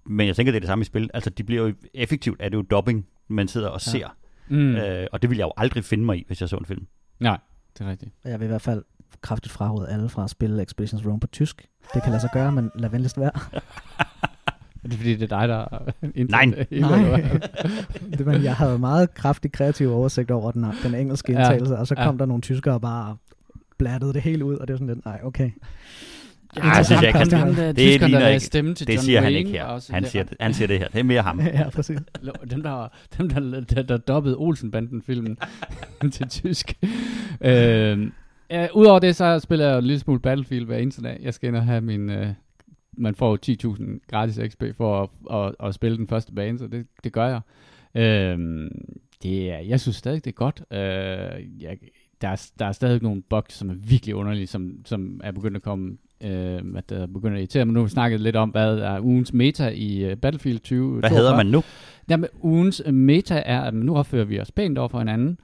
Men jeg tænker, det er det samme i spil. Altså, de bliver jo effektivt, er det jo dubbing, man sidder og ser. Mm. Og det ville jeg jo aldrig finde mig i, hvis jeg så en film. Nej, det er rigtigt. Jeg vil i hvert fald kraftigt fraråde alle fra at spille Expeditions Rome på tysk. Det kan lade sig gøre, men lad venligst være. Er det fordi, det er dig, der Nej. Det, men jeg havde meget kraftig kreativ oversigt over den engelske indtalelse, og så kom der nogle tyskere og bare blattede det hele ud, og det var sådan lidt, nej, okay. Det siger han ikke her. Han siger det her. Det er mere ham. Ja, præcis. Dem, der dobbede Olsenbanden-filmen til tysk. Udover det, så spiller jeg en lille smule Battlefield hver eneste dag. Jeg skal ind og have min... man får jo 10.000 gratis XP for at spille den første bane, så det gør jeg. Det er, jeg synes stadig, det er godt. Der er stadig nogle bugs, som er virkelig underlige, som er begyndt at komme, at der er begyndt at irritere. Men nu har vi snakket lidt om, hvad er ugens meta i Battlefield 2042. Hvad hedder man nu? Jamen, ugens meta er, at nu opfører vi os pænt over for hinanden,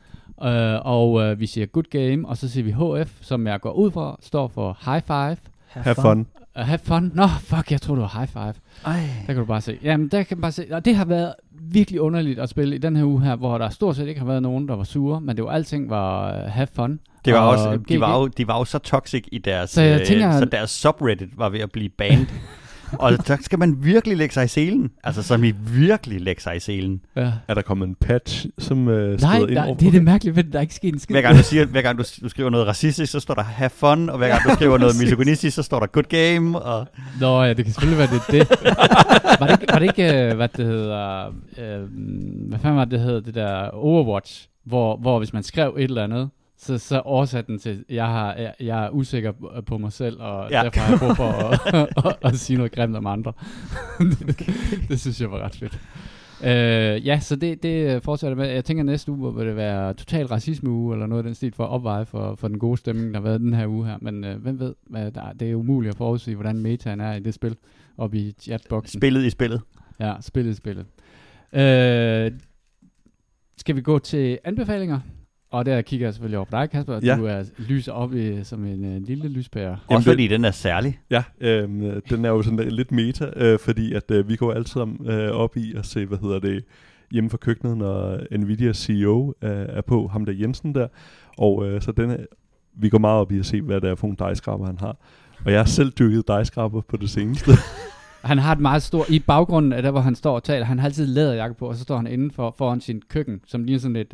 og vi siger good game, og så siger vi HF, som jeg går ud fra, står for high five. Have fun. Have fun. Nå, fuck, jeg troede, det var high five. Ej. Der kan du bare se. Jamen, der kan man bare se. Og det har været virkelig underligt at spille i den her uge her, hvor der stort set ikke har været nogen, der var sure, men det var alting var have fun. Det var også, de var jo så toxic i deres, så deres subreddit var ved at blive banned. Og der skal man virkelig lægge sig i selen. Altså, som I virkelig lægger sig i selen. Ja. Er der kommet en patch, som skrider ind over? Nej, det er det mærkelige, men der er ikke sket en skid. Hver gang du skriver noget racistisk, så står der have fun, og hver gang du skriver noget misogynistisk, så står der good game. Og... Nå ja, det kan selvfølgelig være det. Var det ikke hvad det hedder, hvad fanden var det hedder, det der Overwatch, hvor hvis man skrev et eller andet, så oversat den til, jeg er usikker på mig selv, og derfor har jeg brug for at sige noget grimt om andre. Det synes jeg var ret fedt. Så det fortsætter med. Jeg tænker, næste uge vil det være total racisme-uge, eller noget af den stil, for at opveje for den gode stemning, der har været den her uge her. Men hvem ved, det er umuligt at forudsige, hvordan metaen er i det spil, oppe i chatboxen. Spillet i spillet. Ja, spillet i spillet. Skal vi gå til anbefalinger? Og der kigger jeg selvfølgelig over på dig, Kasper, og du er lys op som en lille lyspære. Også fordi den er særlig. Ja, den er jo sådan lidt meta, fordi at vi går altid op i at se, hjemme fra køkkenet, når Nvidia CEO er på, ham der Jensen der. Og så vi går meget op i at se, hvad det er for en dejskraber, han har. Og jeg har selv dyrket dejskraber på det seneste. Han har et meget stort, i baggrunden af der, hvor han står og taler, han har altid læderjakke på, og så står han indenfor foran sin køkken, som ligner sådan et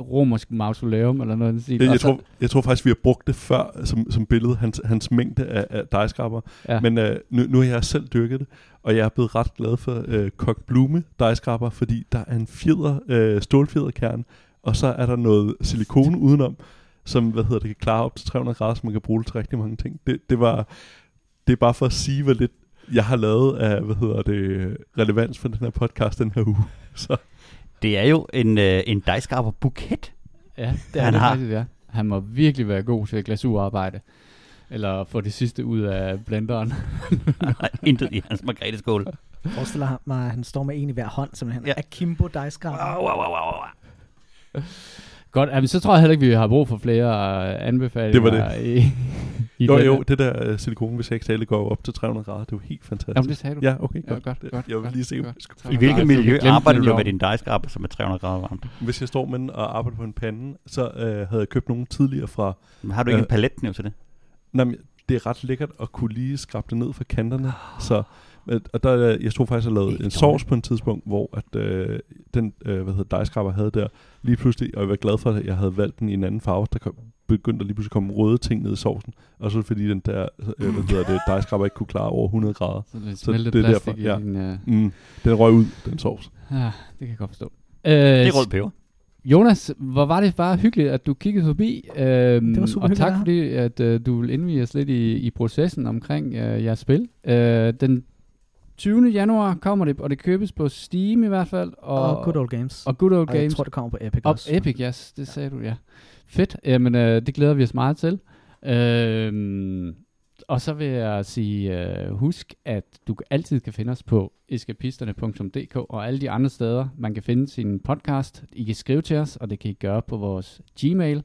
romersk mausoleum, eller noget sådan. Jeg tror faktisk, vi har brugt det før som billede, hans mængde af dejskrabber, ja. Men nu har jeg selv dyrket det, og jeg er blevet ret glad for kokblume dejskrabber, fordi der er en fjeder, stålfjederkern, og så er der noget silikone udenom, som kan klare op til 300 grader, så man kan bruge det til rigtig mange ting. Det er bare for at sige, hvor lidt jeg har lavet af, relevans for den her podcast den her uge. Så. Det er jo en dejskraber buket. Ja, det er han faktisk, ja. Han må virkelig være god til glasurarbejde. Eller få det sidste ud af blenderen. Nej, intet i hans Margrethe-skål. Jeg forestiller mig, at han står med en i hver hånd, simpelthen. Ja. Akimbo dejskraber. Wow. Godt, men så tror jeg heller ikke, vi har brug for flere anbefalinger. Det var det. Jo, det der silikone, hvis jeg ikke talte, går op til 300 grader. Det er jo helt fantastisk. Jamen, det sagde du. Ja, okay, godt. Jeg vil lige se. I hvilket miljø arbejder du med din dejskraber, som er 300 grader varmt? Hvis jeg står med den og arbejder på en pande, så havde jeg købt nogen tidligere fra... Men har du ikke en paletkniv til det? Nej, men det er ret lækkert at kunne lige skrabe det ned fra kanterne, så... Og der, jeg tror faktisk, jeg lavede en sovs på et tidspunkt, hvor at, den dejskraber havde der lige pludselig, og jeg var glad for, at jeg havde valgt den i en anden farve, der begyndte at lige pludselig komme røde ting ned i sovsen, og så fordi den der dejskraber ikke kunne klare over 100 grader. Så det er derfor. Ja. Den røg ud, den sovs. Ja, det kan jeg godt forstå. Det er rød peber. Jonas, hvor var det bare hyggeligt, at du kiggede forbi, det var super og tak fordi, at du vil indvige os lidt i processen omkring jeres spil. Den 20. januar kommer det, og det købes på Steam i hvert fald. Og Good Old Games. Og jeg tror, det kommer på Epic også. Epic, yes, det sagde du, ja. Fedt, jamen det glæder vi os meget til. Og så vil jeg sige, husk, at du altid kan finde os på escapisterne.dk og alle de andre steder, man kan finde sin podcast. I kan skrive til os, og det kan I gøre på vores Gmail.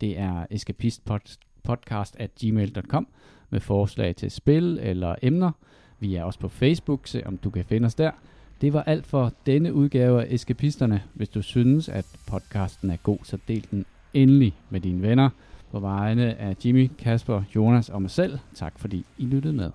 Det er escapistpodcast@gmail.com med forslag til spil eller emner. Vi er også på Facebook, se om du kan finde os der. Det var alt for denne udgave af Eskapisterne. Hvis du synes, at podcasten er god, så del den endelig med dine venner. På vegne af Jimmy, Kasper, Jonas og mig selv, tak fordi I lyttede med.